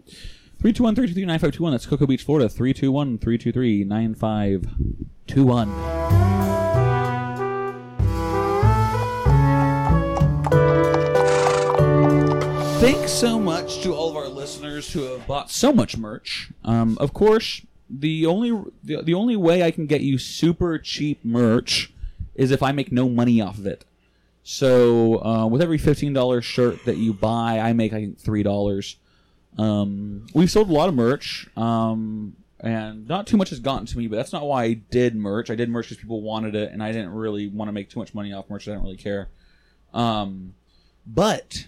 321-323-9521. That's Cocoa Beach, Florida. 321-323-9521. Thanks so much to all of our listeners who have bought so much merch. Of course, the only way I can get you super cheap merch is if I make no money off of it. So with every $15 shirt that you buy, I make, I think, $3. We've sold a lot of merch, and not too much has gotten to me, but that's not why I did merch. I did merch because people wanted it, and I didn't really want to make too much money off merch. I didn't really care. But...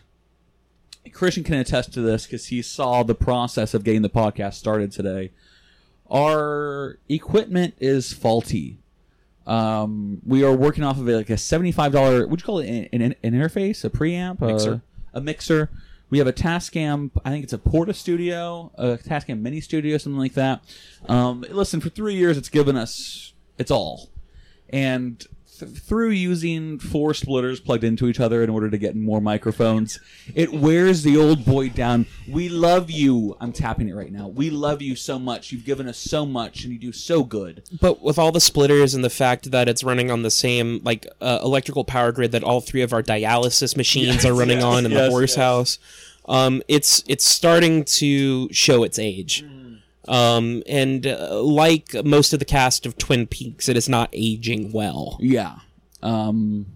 Christian can attest to this because he saw the process of getting the podcast started today. Our equipment is faulty. We are working off of like a $75, would you call it an interface, a preamp, mixer. A mixer. We have a Tascam, I think it's a Porta Studio, a Tascam Mini Studio, something like that. Listen, for 3 years, it's given us its all. And through using four splitters plugged into each other in order to get more microphones, it wears the old boy down. We love you. I'm tapping it right now. We love you so much. You've given us so much, and you do so good. But with all the splitters and the fact that it's running on the same like electrical power grid that all three of our dialysis machines are running on in the horse house, it's starting to show its age. And like most of the cast of Twin Peaks, it is not aging well. Yeah. We're going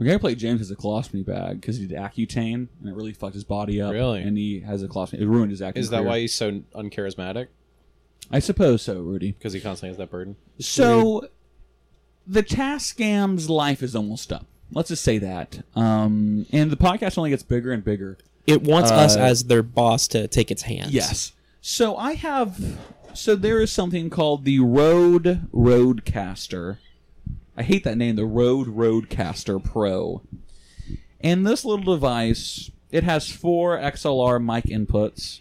to play James has a colostomy bag because he did Accutane, and it really fucked his body up. Really? And he has a colostomy. It ruined his acting career. Is that why he's so uncharismatic? I suppose so, Rudy. Because he constantly has that burden. So, the Task Scam's life is almost up. Let's just say that. And the podcast only gets bigger and bigger. It wants us as their boss to take its hands. Yes. So I have, there is something called the Rode Rodecaster. I hate that name, the Rode Rodecaster Pro. And this little device, it has four XLR mic inputs.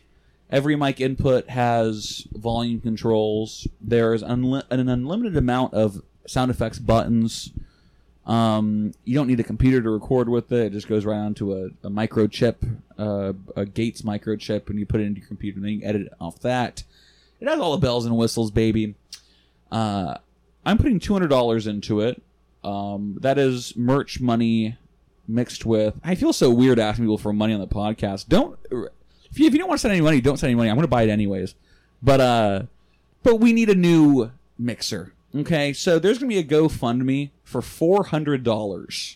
Every mic input has volume controls. There's an unlimited amount of sound effects buttons. You don't need a computer to record with it. It just goes right onto a microchip, a Gates microchip, and you put it into your computer, and then you edit it off that. It has all the bells and whistles, baby. I'm putting $200 into it. That is merch money mixed with... I feel so weird asking people for money on the podcast. If you don't want to send any money, don't send any money. I'm going to buy it anyways. But we need a new mixer. Okay, so there's going to be a GoFundMe for $400.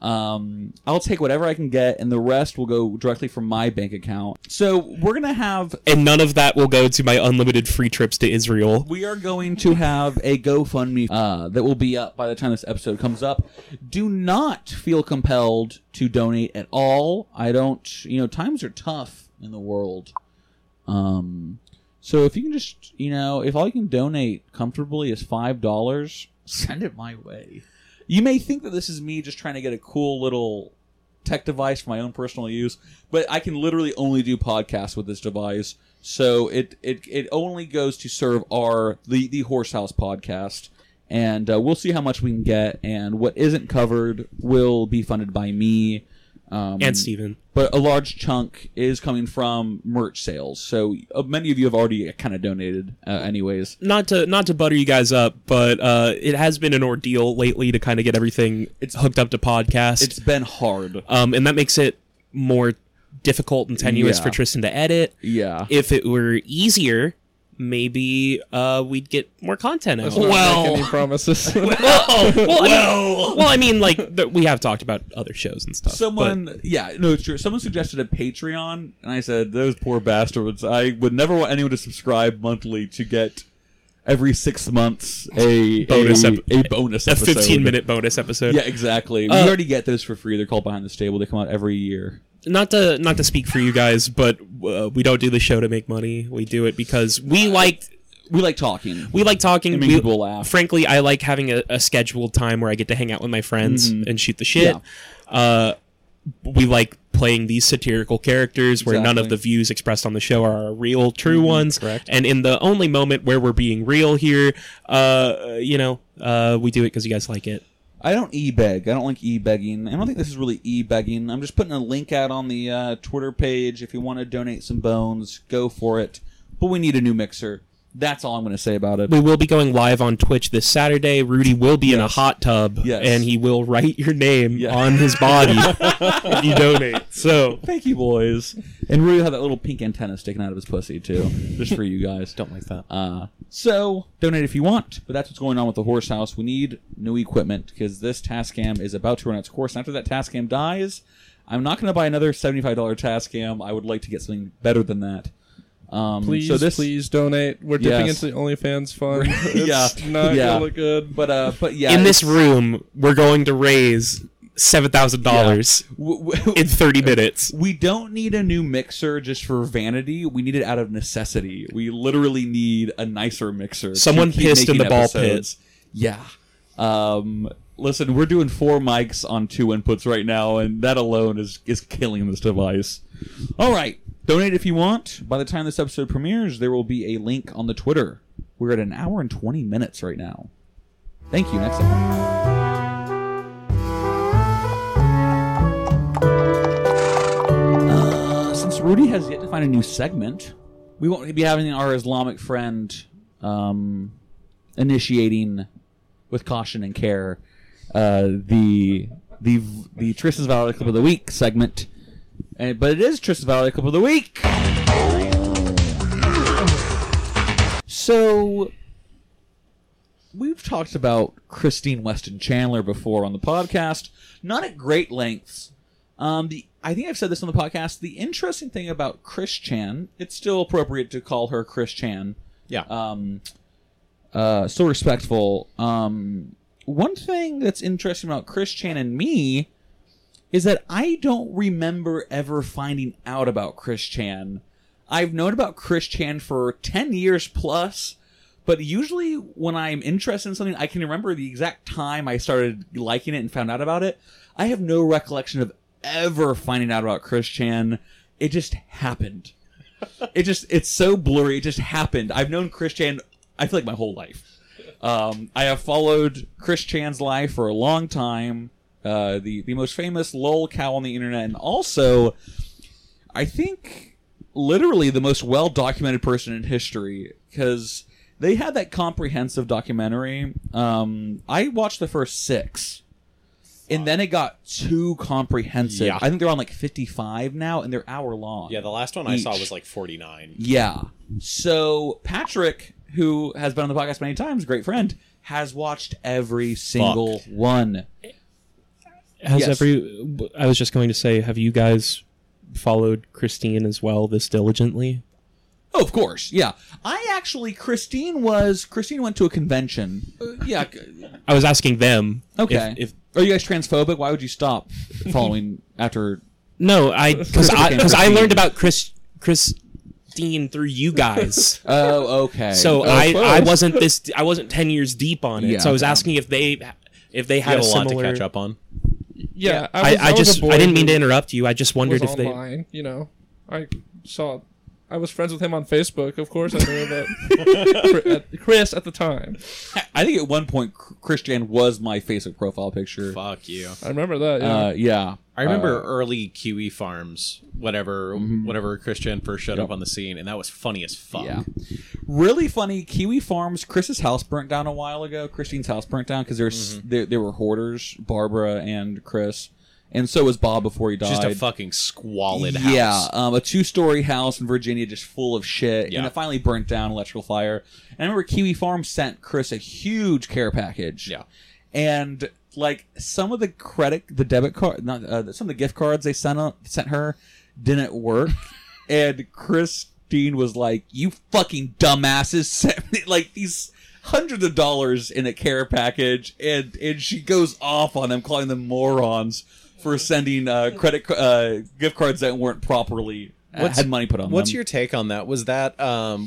I'll take whatever I can get, and the rest will go directly from my bank account. So we're going to have... And none of that will go to my unlimited free trips to Israel. We are going to have a GoFundMe that will be up by the time this episode comes up. Do not feel compelled to donate at all. I don't... times are tough in the world. So if you can just, if all you can donate comfortably is $5, send it my way. You may think that this is me just trying to get a cool little tech device for my own personal use, but I can literally only do podcasts with this device. So it only goes to serve the Horsehouse podcast. And we'll see how much we can get, and what isn't covered will be funded by me. And Steven. But a large chunk is coming from merch sales. So many of you have already kind of donated anyways. Not to butter you guys up, but it has been an ordeal lately to kind of get everything hooked up to podcasts. It's been hard. And that makes it more difficult and tenuous for Tristan to edit. Yeah. If it were easier... Maybe we'd get more content out. Well, any promises? We have talked about other shows and stuff. It's true. Someone suggested a Patreon, and I said, those poor bastards. I would never want anyone to subscribe monthly to get every 6 months a bonus episode. 15-minute bonus episode. Yeah, exactly. We already get those for free. They're called Behind This Table. They come out every year. Not to speak for you guys, but we don't do the show to make money. We do it because we like talking. We like talking. It makes people laugh. Frankly, I like having a scheduled time where I get to hang out with my friends and shoot the shit. Yeah. We like playing these satirical characters where none of the views expressed on the show are our real, true ones. Correct. And in the only moment where we're being real here, we do it because you guys like it. I don't e-beg. I don't like e-begging. I don't think this is really e-begging. I'm just putting a link out on the Twitter page. If you want to donate some bones, go for it. But we need a new mixer. That's all I'm going to say about it. We will be going live on Twitch this Saturday. Rudy will be in a hot tub, and he will write your name on his body when you donate. So thank you, boys. And Rudy will have that little pink antenna sticking out of his pussy, too, just for you guys. Don't like that. So donate if you want, but that's what's going on with the Horse House. We need new equipment because this Task Cam is about to run its course. And after that Task Cam dies, I'm not going to buy another $75 Task Cam. I would like to get something better than that. Please donate. We're dipping into the OnlyFans fund. It's not really good. But in this room, we're going to raise $7,000 in 30 minutes. We don't need a new mixer just for vanity. We need it out of necessity. We literally need a nicer mixer. Someone pissed in the ball pit. Yeah. Listen, we're doing four mics on two inputs right now, and that alone is killing this device. All right. Donate if you want. By the time this episode premieres, there will be a link on the Twitter. We're at an hour and 20 minutes right now. Thank you. Next time. Since Rudy has yet to find a new segment, we won't be having our Islamic friend initiating with caution and care the Tristan's Valley Clip of the Week segment. But it is Tristan's Valley Clip of the Week. So we've talked about Christine Weston Chandler before on the podcast, not at great lengths. I think I've said this on the podcast. The interesting thing about Chris Chan, it's still appropriate to call her Chris Chan. Yeah. So respectful. One thing that's interesting about Chris Chan and me is that I don't remember ever finding out about Chris Chan. I've known about Chris Chan for 10 years plus, but usually when I'm interested in something, I can remember the exact time I started liking it and found out about it. I have no recollection of ever finding out about Chris Chan. It just happened. It's so blurry. It just happened. I've known Chris Chan, I feel like, my whole life. I have followed Chris Chan's life for a long time. The most famous lol cow on the internet, and also, I think, literally the most well-documented person in history, because they had that comprehensive documentary. I watched the first 6. And then it got too comprehensive. Yeah. I think they're on like 55 now, and they're hour long. Yeah, the last one I saw was like 49. Yeah. So Patrick, who has been on the podcast many times, great friend, has watched every single one. I was just going to say, have you guys followed Christine as well this diligently? Oh, of course, yeah. Christine went to a convention. Yeah. I was asking them. Okay. If are you guys transphobic? Why would you stop following after? No, because I learned about Christine through you guys. Oh, okay. So I wasn't 10 years deep on it. Yeah, so I was asking if they had a similar... lot to catch up on. Yeah, I didn't mean to interrupt you. I just wondered if online, they, you know, I was friends with him on Facebook. Of course I knew that. Chris at the time. I think at one point, Chris Chan was my Facebook profile picture. Fuck you. I remember that, yeah. Yeah. I remember early Kiwi Farms, whatever Chris Chan first showed up on the scene, and that was funny as fuck. Yeah. Really funny. Kiwi Farms, Chris's house burnt down a while ago. Christine's house burnt down because there were hoarders, Barbara and Chris. And so was Bob before he died. Just a fucking squalid house. Yeah, a 2-story house in Virginia just full of shit. Yeah. And it finally burnt down, electrical fire. And I remember Kiwi Farms sent Chris a huge care package. Yeah. And, like, some of the some of the gift cards they sent her didn't work. And Christine was like, you fucking dumbasses sent me, like, these... hundreds of dollars in a care package, and she goes off on them, calling them morons for sending gift cards that weren't properly had money put on them. What's your take on that? Was that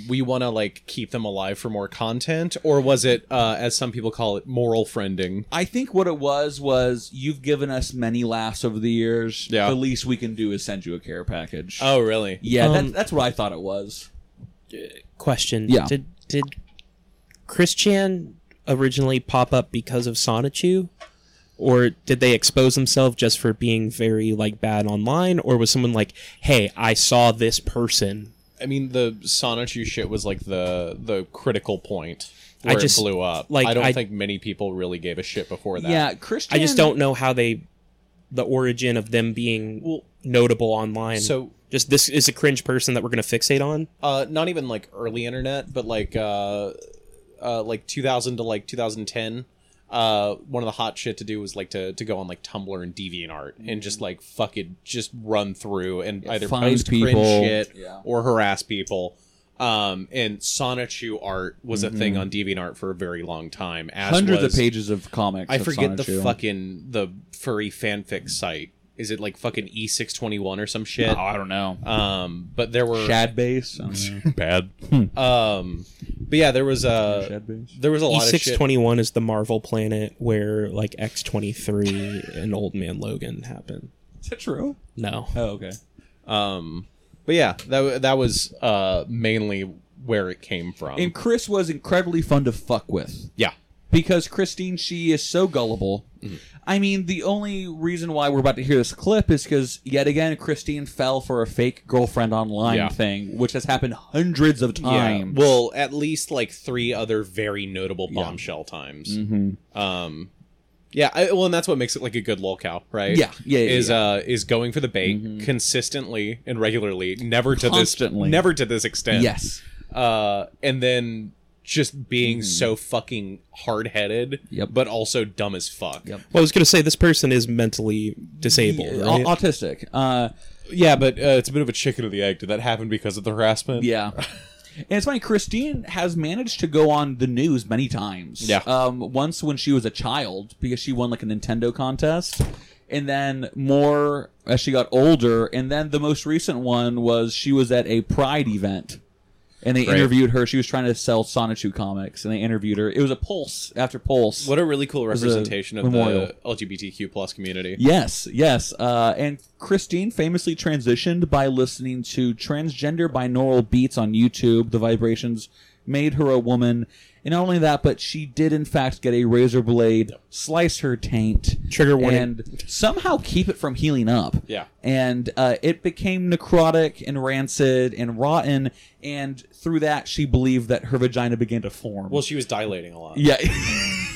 we want to, like, keep them alive for more content, or was it, as some people call it, moral friending? I think what it was you've given us many laughs over the years. Yeah. The least we can do is send you a care package. Oh, really? Yeah, that's what I thought it was. Question. Yeah. Did Chris Chan originally pop up because of Sonichu, or did they expose themselves just for being very, like, bad online, or was someone like, hey, I saw this person? I mean, the Sonichu shit was like the critical point where it blew up. Like, I don't think many people really gave a shit before that. Yeah, Chris Chan... I just don't know how the origin of them being notable online. So... just this is a cringe person that we're going to fixate on? Not even, like, early internet, but, like... 2000 to like 2010, one of the hot shit to do was like to go on like Tumblr and DeviantArt and just like fucking just run through and either post people, cringe shit or harass people. And Sonichu art was a thing on DeviantArt for a very long time. Hundreds of pages of comics. I forget the furry fanfic site. Is it like fucking E621 or some shit? No, I don't know. But there were Shad base. Bad. But yeah, there was a lot of shit. E621 is the Marvel planet where like X-23 and Old Man Logan happen. Is that true? No. Oh, okay. But yeah, that was mainly where it came from. And Chris was incredibly fun to fuck with. Yeah. because Christine Xi is so gullible. Mm-hmm. I mean, the only reason why we're about to hear this clip is because, yet again, Christine fell for a fake girlfriend online thing, which has happened hundreds of times. Yeah. Well, at least, like, 3 other very notable bombshell times. Mm-hmm. Yeah, well, and that's what makes it like a good lolcow, right? Is going for the bait consistently and regularly, never to this extent. Yes, and then just being so fucking hard-headed, but also dumb as fuck. Yep. Well, I was gonna say this person is mentally disabled, right? Autistic. But it's a bit of a chicken or the egg. Did that happen because of the harassment? Yeah. And it's funny, Christine has managed to go on the news many times. Yeah. Once when she was a child, because she won like a Nintendo contest, and then more as she got older, and then the most recent one was she was at a Pride event, and they interviewed her. She was trying to sell Sonichu comics, and they interviewed her. It was a Pulse after Pulse. What a really cool representation of the LGBTQ plus community. Yes, yes. And Christine famously transitioned by listening to transgender binaural beats on YouTube. The vibrations made her a woman. And not only that, but she did, in fact, get a razor blade, slice her taint. Trigger warning. And somehow keep it from healing up. Yeah. And it became necrotic and rancid and rotten. And through that, she believed that her vagina began to form. Well, she was dilating a lot. Yeah.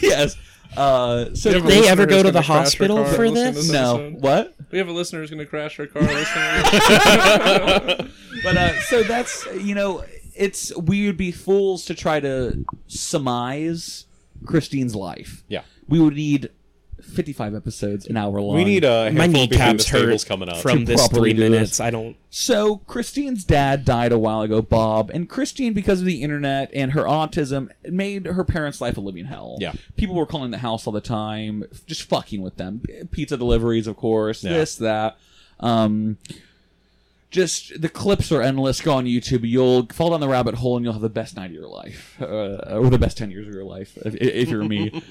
Yes. So did they ever go to the hospital for this? No. What? We have a listener who's going to crash her car. But so that's, you know... It's we would be fools to try to surmise Christine's life. Yeah, we would need 55 episodes, an hour long. We need a handful of kneecaps hurt coming up from this 3 minutes. I don't. So Christine's dad died a while ago, Bob, and Christine, because of the internet and her autism, made her parents' life a living hell. Yeah, people were calling the house all the time, just fucking with them. Pizza deliveries, of course. Yeah. This, that. Just the clips are endless. Go on YouTube. You'll fall down the rabbit hole and you'll have the best night of your life, or the best 10 years of your life, if you're me.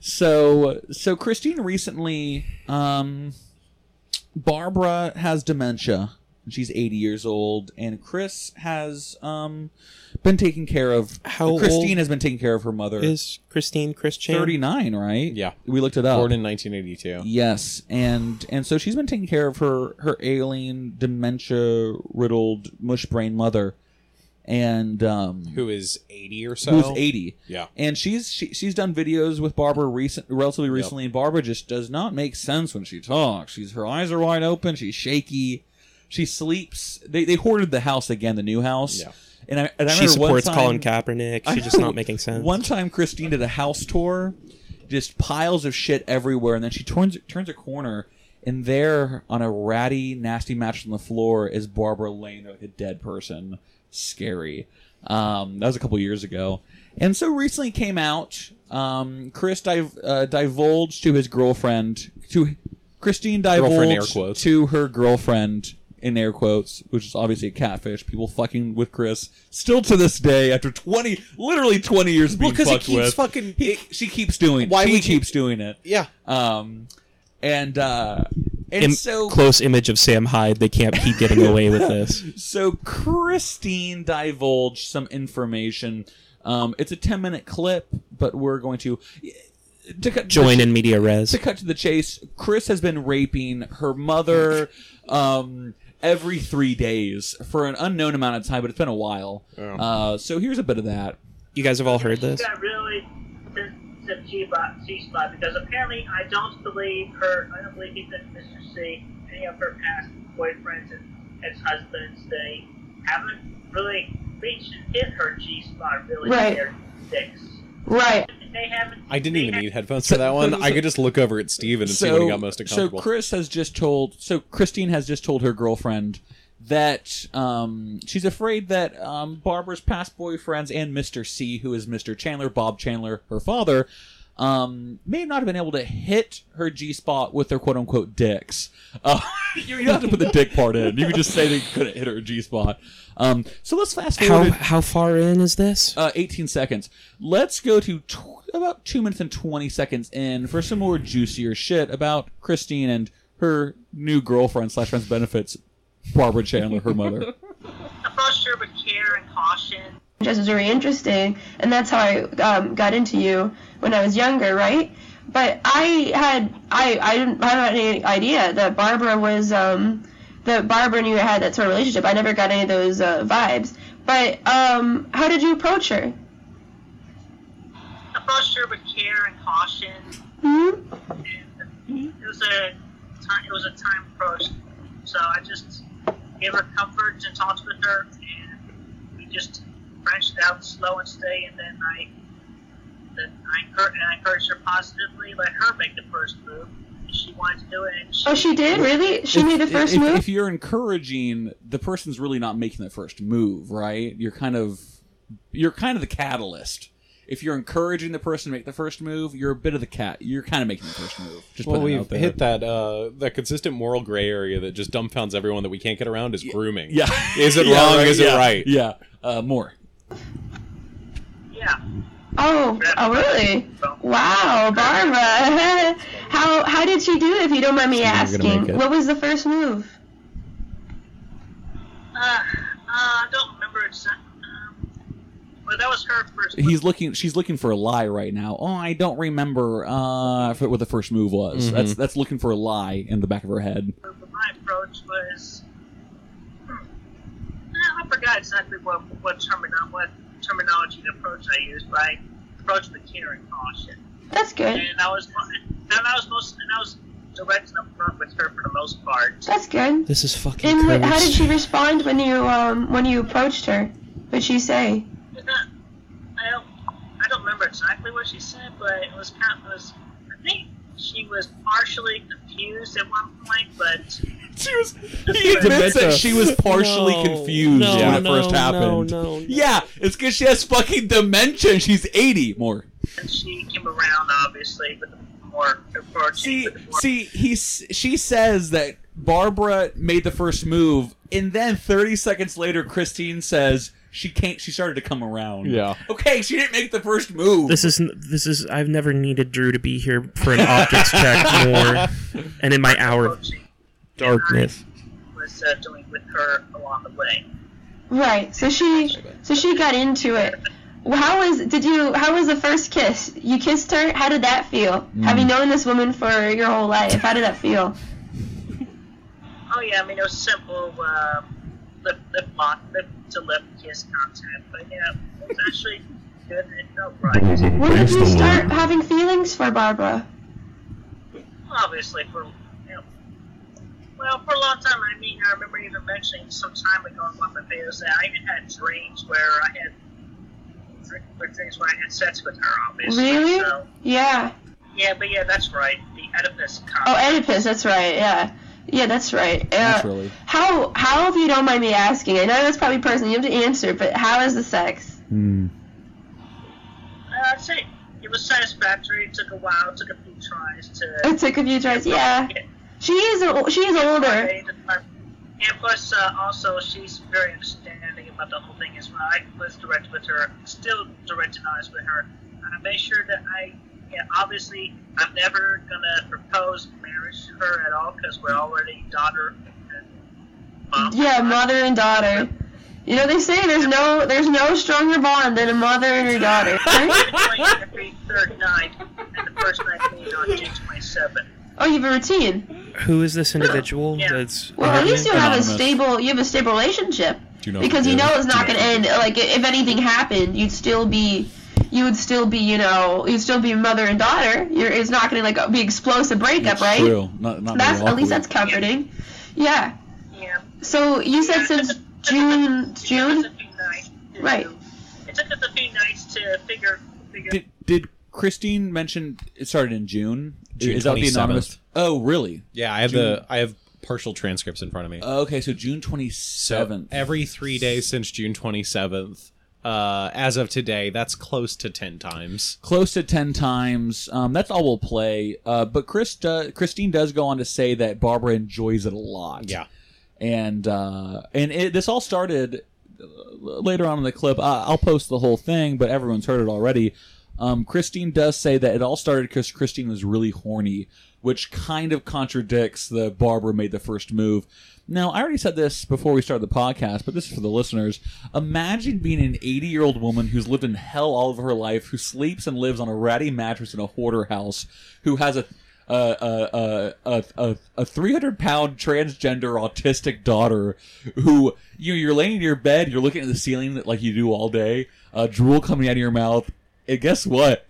So Christine recently, Barbara has dementia. She's 80 years old, and Chris has been taken care of. How Christine old has been taking care of her mother. Is Christine Christian? 39, right? Yeah, we looked it up. Born in 1982. Yes, and so she's been taking care of her alien, dementia riddled, mush brain mother, and who is 80 or so. Who's 80? Yeah, and she's done videos with Barbara relatively recently, and Barbara just does not make sense when she talks. Her eyes are wide open. She's shaky. She sleeps. They hoarded the house again, the new house. Yeah. And I remember she supports one time, Colin Kaepernick. She's just not making sense. One time, Christine did a house tour, just piles of shit everywhere, and then she turns a corner, and there, on a ratty, nasty mattress on the floor, is Barbara laying like a dead person. Scary. That was a couple years ago. And so recently came out, Chris divulged to his girlfriend, Christine divulged to her girlfriend, in air quotes, which is obviously a catfish. People fucking with Chris still to this day after 20 years of being fucked with. Well, because she keeps doing. Why he keeps doing it? Yeah. So close image of Sam Hyde. They can't keep getting away with this. So Christine divulged some information. It's a 10-minute clip, but we're going to. Join in media res. To cut to the chase, Chris has been raping her mother every 3 days for an unknown amount of time, but it's been a while. Yeah. So here's a bit of that. You guys have all heard this? I really sensitive C-Spot because apparently I don't believe that Mr. C, any of her past boyfriends and ex-husbands, they haven't really reached and hit her G-Spot really in their dicks. Right. I didn't even need headphones for that one. I could just look over at Steven and see what he got most uncomfortable. So Christine has just told her girlfriend that she's afraid that Barbara's past boyfriends and Mr. C, who is Mr. Chandler, Bob Chandler, her father, may not have been able to hit her G-spot with their quote-unquote dicks. You don't have to put the dick part in. You can just say they couldn't hit her G-spot. So let's fast forward. How far in is this? 18 seconds. Let's go to about 2 minutes and 20 seconds in for some more juicier shit about Christine and her new girlfriend /friends benefits, Barbara Chandler, her mother. Approached her with care and caution. which was very interesting, and that's how I got into you when I was younger, right? But I didn't have any idea that Barbara was that Barbara and you had that sort of relationship. I never got any of those vibes. But how did you approach her? Approached her with care and caution. Mm-hmm. And it was a time approach, so I just gave her comfort and talked with her, and we just branched out slow and steady. And then I encouraged her positively, let her make the first move. She wanted to do it. And she did? Really? She made the first move? If you're encouraging, the person's really not making the first move, right? You're kind of the catalyst. If you're encouraging the person to make the first move, you're a bit of the cat. You're kind of making the first move. We've hit that consistent moral gray area that just dumbfounds everyone that we can't get around is grooming. Yeah. Is it wrong? Right, is it right? Yeah. More. Yeah. Oh, really? Wow, Barbara. How did she do it, if you don't mind me asking? What was the first move? I don't remember exactly. Well, that was her first move. She's looking for a lie right now. Oh, I don't remember what the first move was. Mm-hmm. That's looking for a lie in the back of her head. My approach was... I forgot exactly what terminology and approach I used, but I approached with care and caution. That's good. And I was direct up front with her for the most part. That's good. This is fucking. And how did she respond when you approached her? What'd she say? I don't remember exactly what she said, but it was I think she was partially confused at one point, but. He admits that she was partially confused when it first happened. No. Yeah, it's because she has fucking dementia. She's 80 more. And she came around, obviously, with the more approach. She says that Barbara made the first move, and then 30 seconds later, Christine says she started to come around. Yeah. Okay, she didn't make the first move. This is. I've never needed Drew to be here for an optics check more, and in my hour. Darkness. Was doing with her along the way. Right. So she got into it. How was the first kiss? You kissed her? How did that feel? Mm. Have you known this woman for your whole life? How did that feel? Oh yeah, I mean it was simple lip to lip kiss contact, but yeah, it was actually good and it felt right. When did you start having feelings for Barbara? Obviously for a long time, I remember even mentioning some time ago in one of my videos that I even had dreams where I had sex with her, obviously. Really? So, yeah. Yeah, but yeah, that's right. The Oedipus complex. Oh, Oedipus, that's right, yeah. Yeah, that's right. That's really... How, if you don't mind me asking, I know that's probably personal, you have to answer, but how is the sex? I'd say it was satisfactory. It took a while. It took a few tries to... It took a few tries, yeah. She is older. And plus, also, she's very understanding about the whole thing as well. I was direct with her, still direct and honest with her. And I made sure that obviously, I'm never going to propose marriage to her at all because we're already daughter and mom. Yeah, mother and daughter. You know, they say there's no stronger bond than a mother and her daughter. Every third night, and the first night being on June 27th. Oh, you have a routine. Who is this individual? Yeah. At least you have a stable relationship. Because you know it's not going to end. Like if anything happened, you'd still be mother and daughter. It's not going to be explosive breakup, right? True. Not that's at least that's comforting. Yeah. Yeah. So you said since June. Right. It took us a few nights to figure. Did Christine mentioned it started in June? June 27th. Is that the anonymous? Oh, really? Yeah, I have partial transcripts in front of me. Okay, so June 27th. So every 3 days since June 27th, as of today, that's close to 10 times. That's all we'll play. But Christine does go on to say that Barbara enjoys it a lot. Yeah. And this all started later on in the clip. I'll post the whole thing, but everyone's heard it already. Christine does say that it all started because Christine was really horny, which kind of contradicts the Barbara made the first move. Now, I already said this before we started the podcast, but this is for the listeners. Imagine being an 80-year-old woman who's lived in hell all of her life, who sleeps and lives on a ratty mattress in a hoarder house, who has a 300-pound transgender autistic daughter who you're laying in your bed, you're looking at the ceiling like you do all day, drool coming out of your mouth, and guess what?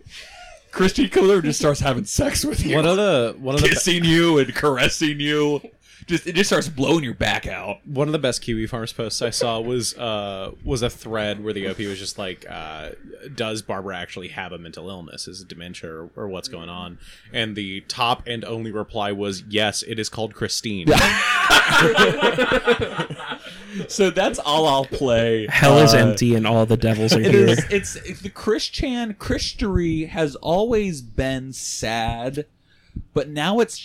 Christine comes over and just starts having sex with you. One of the kissing you and caressing you. It just starts blowing your back out. One of the best Kiwi Farms posts I saw was a thread where the OP was just like, does Barbara actually have a mental illness? Is it dementia or what's going on? And the top and only reply was, yes, it is called Christine. So that's all I'll play. Hell is empty and all the devils are here. It's the Christianity has always been sad, but now it's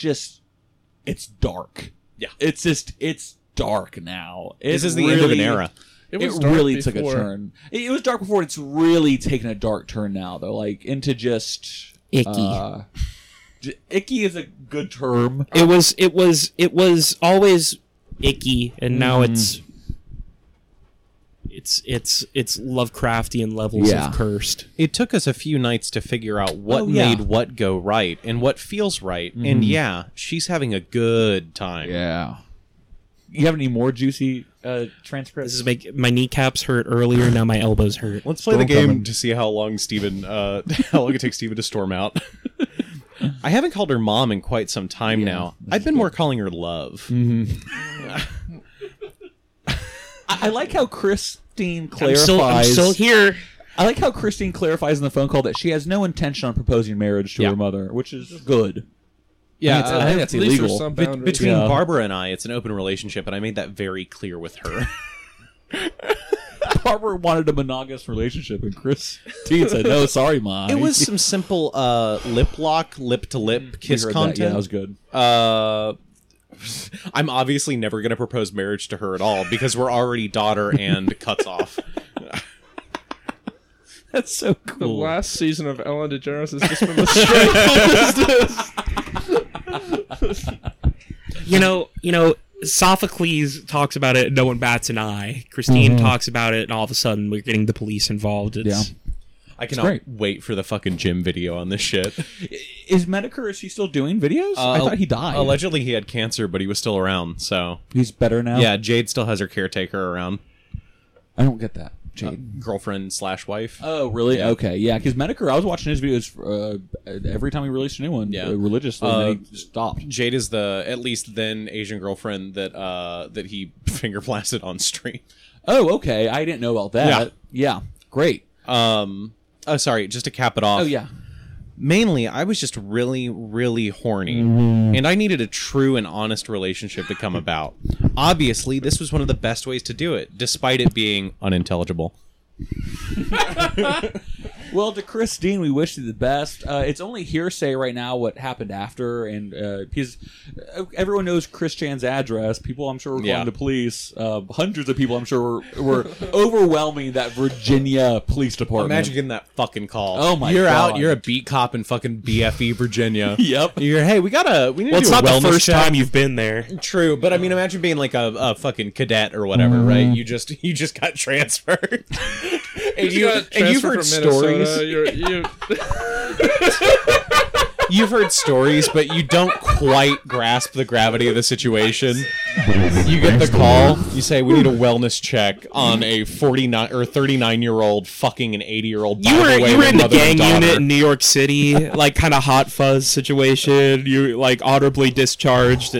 dark. Yeah. It's dark now. This is the end of an era. It really took a turn. It was dark before. It's really taken a dark turn now, though. Like, into just... icky. Icky is a good term. It was always icky, and now it's Lovecraftian levels of cursed. It took us a few nights to figure out what made what go right and what feels right. Mm-hmm. And yeah, she's having a good time. Yeah. You have any more juicy transcripts? This is my kneecaps hurt earlier. Now my elbows hurt. Let's play the game to see how long it takes Steven to storm out. I haven't called her mom in quite some time now. I've been more calling her love. Mm-hmm. I like how Christine clarifies. I'm still here. I like how Christine clarifies in the phone call that she has no intention on proposing marriage to her mother, which is good. Yeah, I think that's illegal. Some between Barbara and I, it's an open relationship, and I made that very clear with her. Barbara wanted a monogamous relationship, and Christine said, "No, sorry, Mom." It was some simple lip lock, lip to lip kiss content. That was good. I'm obviously never going to propose marriage to her at all because we're already daughter and cuts off. That's so cool. The last season of Ellen DeGeneres has just been the straight up business. You know, Sophocles talks about it and no one bats an eye. Christine talks about it and all of a sudden we're getting the police involved. I cannot wait for the fucking gym video on this shit. Is he still doing videos? I thought he died. Allegedly he had cancer, but he was still around, so... He's better now? Yeah, Jade still has her caretaker around. I don't get that. Jade. Girlfriend/wife. Oh, really? Yeah. Okay, yeah, because Mediker, I was watching his videos every time he released a new one, religiously, and he stopped. Jade is the, at least then, Asian girlfriend that he finger blasted on stream. Oh, okay, I didn't know about that. Yeah, great. Oh, sorry, just to cap it off. Oh, yeah. Mainly, I was just really, really horny, and I needed a true and honest relationship to come about. Obviously, this was one of the best ways to do it, despite it being unintelligible. Well, to Christine, we wish you the best. It's only hearsay right now what happened after, and because everyone knows Chris Chan's address. People, I'm sure, were calling the police. Hundreds of people, I'm sure, were overwhelming that Virginia police department. Imagine getting that fucking call. Oh my God. You're a beat cop in fucking BFE, Virginia. Yep. Hey, we need to do a wellness check. Well, it's not the first time you've been there. True, but I mean, imagine being like a fucking cadet or whatever, right? You just got transferred. And you've heard stories. You've heard stories, but you don't quite grasp the gravity of the situation. You get the call. You say, "We need a wellness check on a 49 or 39-year-old fucking an 80-year-old." You were in the gang unit in New York City, like kind of hot fuzz situation. You like honorably discharged.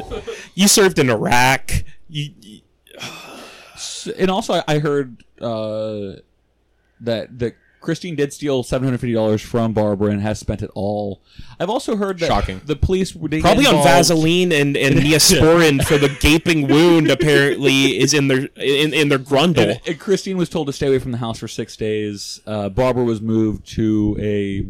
You served in Iraq. And also, I heard. That Christine did steal $750 from Barbara and has spent it all. I've also heard that the police... Probably on Vaseline and Neosporin for the gaping wound, apparently, is in their grundle. And Christine was told to stay away from the house for 6 days. Barbara was moved to a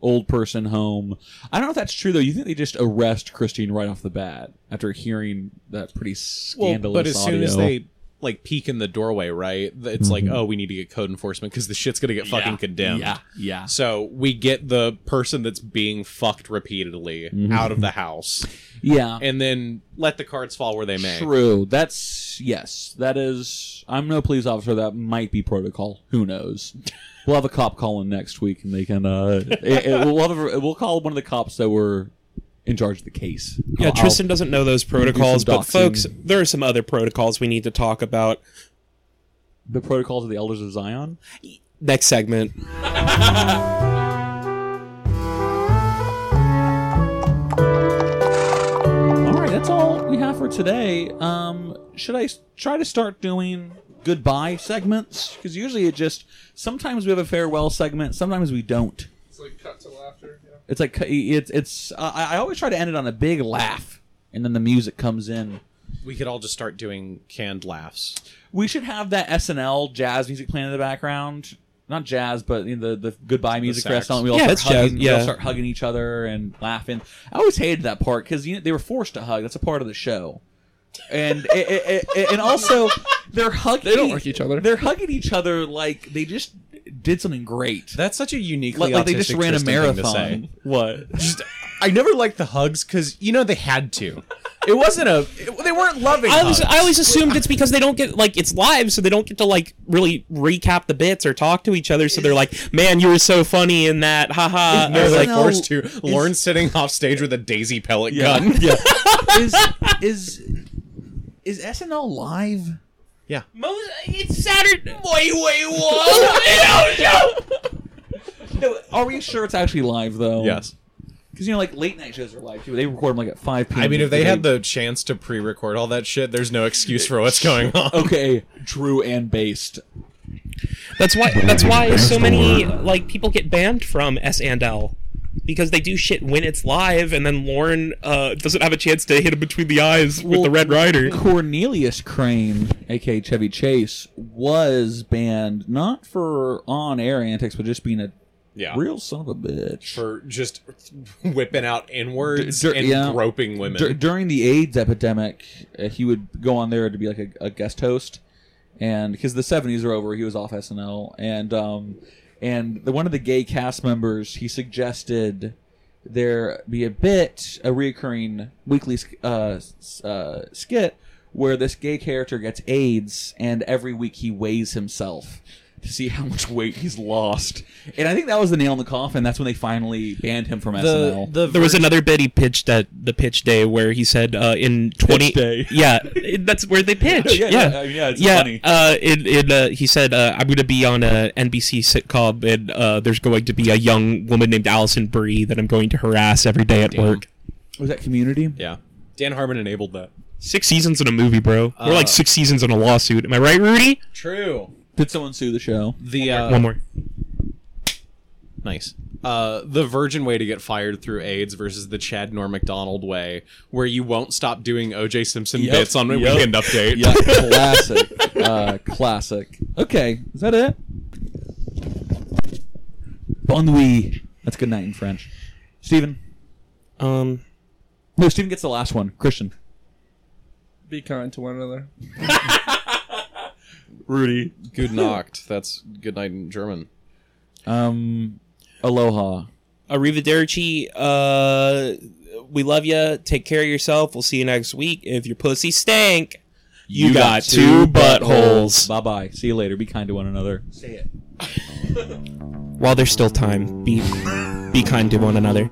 old person home. I don't know if that's true, though. You think they just arrest Christine right off the bat after hearing that pretty scandalous audio? Well, but as soon as they... like peek in the doorway, right? It's like, oh, we need to get code enforcement because the shit's gonna get fucking condemned. Yeah. So we get the person that's being fucked repeatedly out of the house. Yeah. And then let the cards fall where they may. True. That's, yes, that is, I'm no police officer. That might be protocol. Who knows? We'll have a cop call in next week and they can, we'll call one of the cops that were in charge of the case. Yeah, Tristan doesn't know those protocols, but folks, there are some other protocols we need to talk about. The protocols of the Elders of Zion? Next segment. Alright, that's all we have for today. Should I try to start doing goodbye segments? Because usually it just... Sometimes we have a farewell segment, sometimes we don't. It's like cut to laughter. Yeah. It's like I always try to end it on a big laugh, and then the music comes in. We could all just start doing canned laughs. We should have that SNL jazz music playing in the background. Not jazz, but you know, the goodbye music for SNL. We all start hugging each other and laughing. I always hated that part because they were forced to hug. That's a part of the show. And and also they're hugging. They don't like each other. They're hugging each other like they just did something great. That's such a uniquely like they just ran a marathon. What? I never liked the hugs because they had to. It wasn't they weren't loving. I always assumed it's because they don't get it's live, so they don't get to really recap the bits or talk to each other. So they're like, "Man, you were so funny in that, haha." They're forced to. Lauren's sitting off stage with a daisy pellet gun. Yeah. Is SNL live? Yeah. It's Saturday. Wait, what? No, are we sure it's actually live, though? Yes. Because, late night shows are live, too. They record them, at 5 p.m. I mean, if they had the chance to pre-record all that shit, there's no excuse for what's going on. Okay. True and based. That's why so many, people get banned from SNL. Because they do shit when it's live, and then Lauren doesn't have a chance to hit him between the eyes with the Red Ryder. Cornelius Crane, a.k.a. Chevy Chase, was banned not for on-air antics, but just being a real son of a bitch. For just whipping out N-words and groping women. During the AIDS epidemic, he would go on there to be a guest host, and because the 70s are over, he was off SNL, and one of the gay cast members, he suggested there be a reoccurring weekly skit where this gay character gets AIDS, and every week he weighs himself to see how much weight he's lost. And I think that was the nail in the coffin. That's when they finally banned him from SNL. There was another bit he pitched at the pitch day where he said pitch day. Yeah, that's where they pitch. It's funny. He said, I'm going to be on a NBC sitcom, and there's going to be a young woman named Allison Brie that I'm going to harass every day at work. Was that Community? Yeah. Dan Harmon enabled that. 6 seasons in a movie, bro. We're 6 seasons in a lawsuit. Am I right, Rudy? True. Did someone sue the show? One more. Nice. The virgin way to get fired through AIDS versus the Chad Norm MacDonald way, where you won't stop doing O.J. Simpson bits on Weekend Update. Yeah, classic. Classic. Okay, is that it? Bon nuit. That's good night in French. Steven? No, Steven gets the last one. Christian? Be kind to one another. Rudy. Good Nacht. That's good night in German. Aloha. Arrivederci. We love you. Take care of yourself. We'll see you next week. If your pussy stank, you got two buttholes. Bye-bye. See you later. Be kind to one another. Say it. While there's still time, be kind to one another.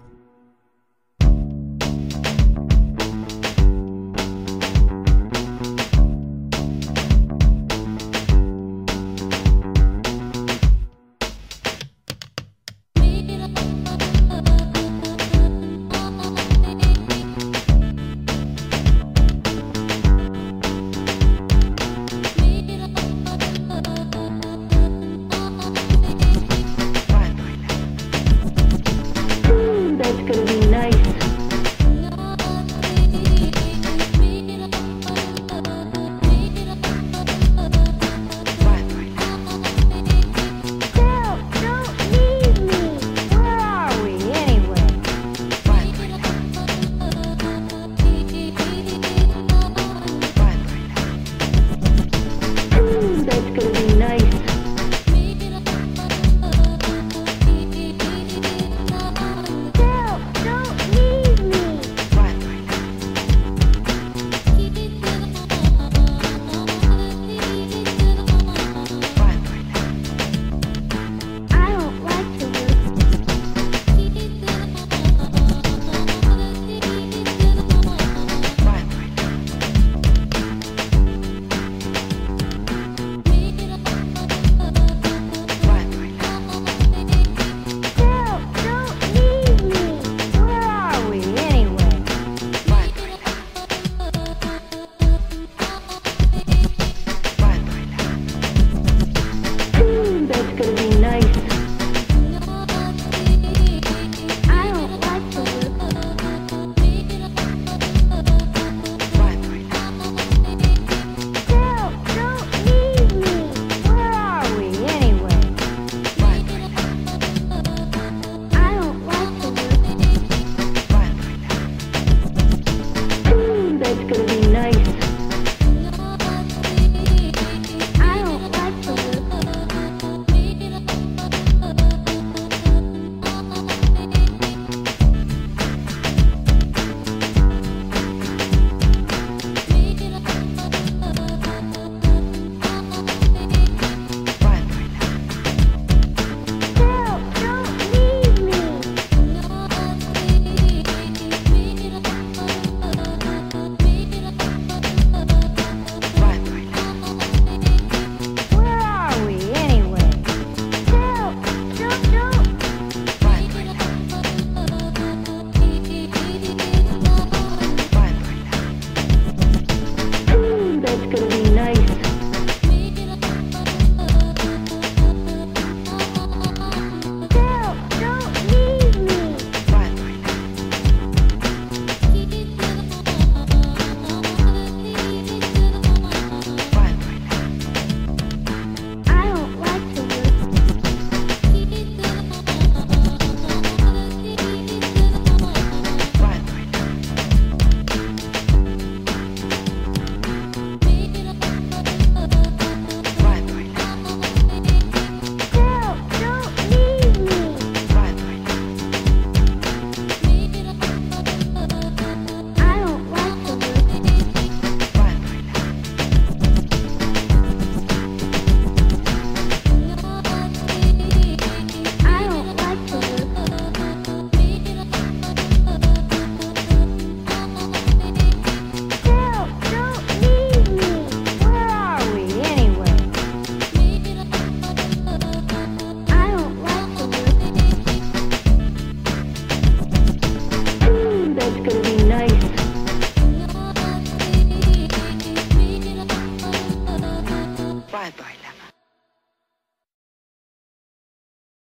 there's going to be no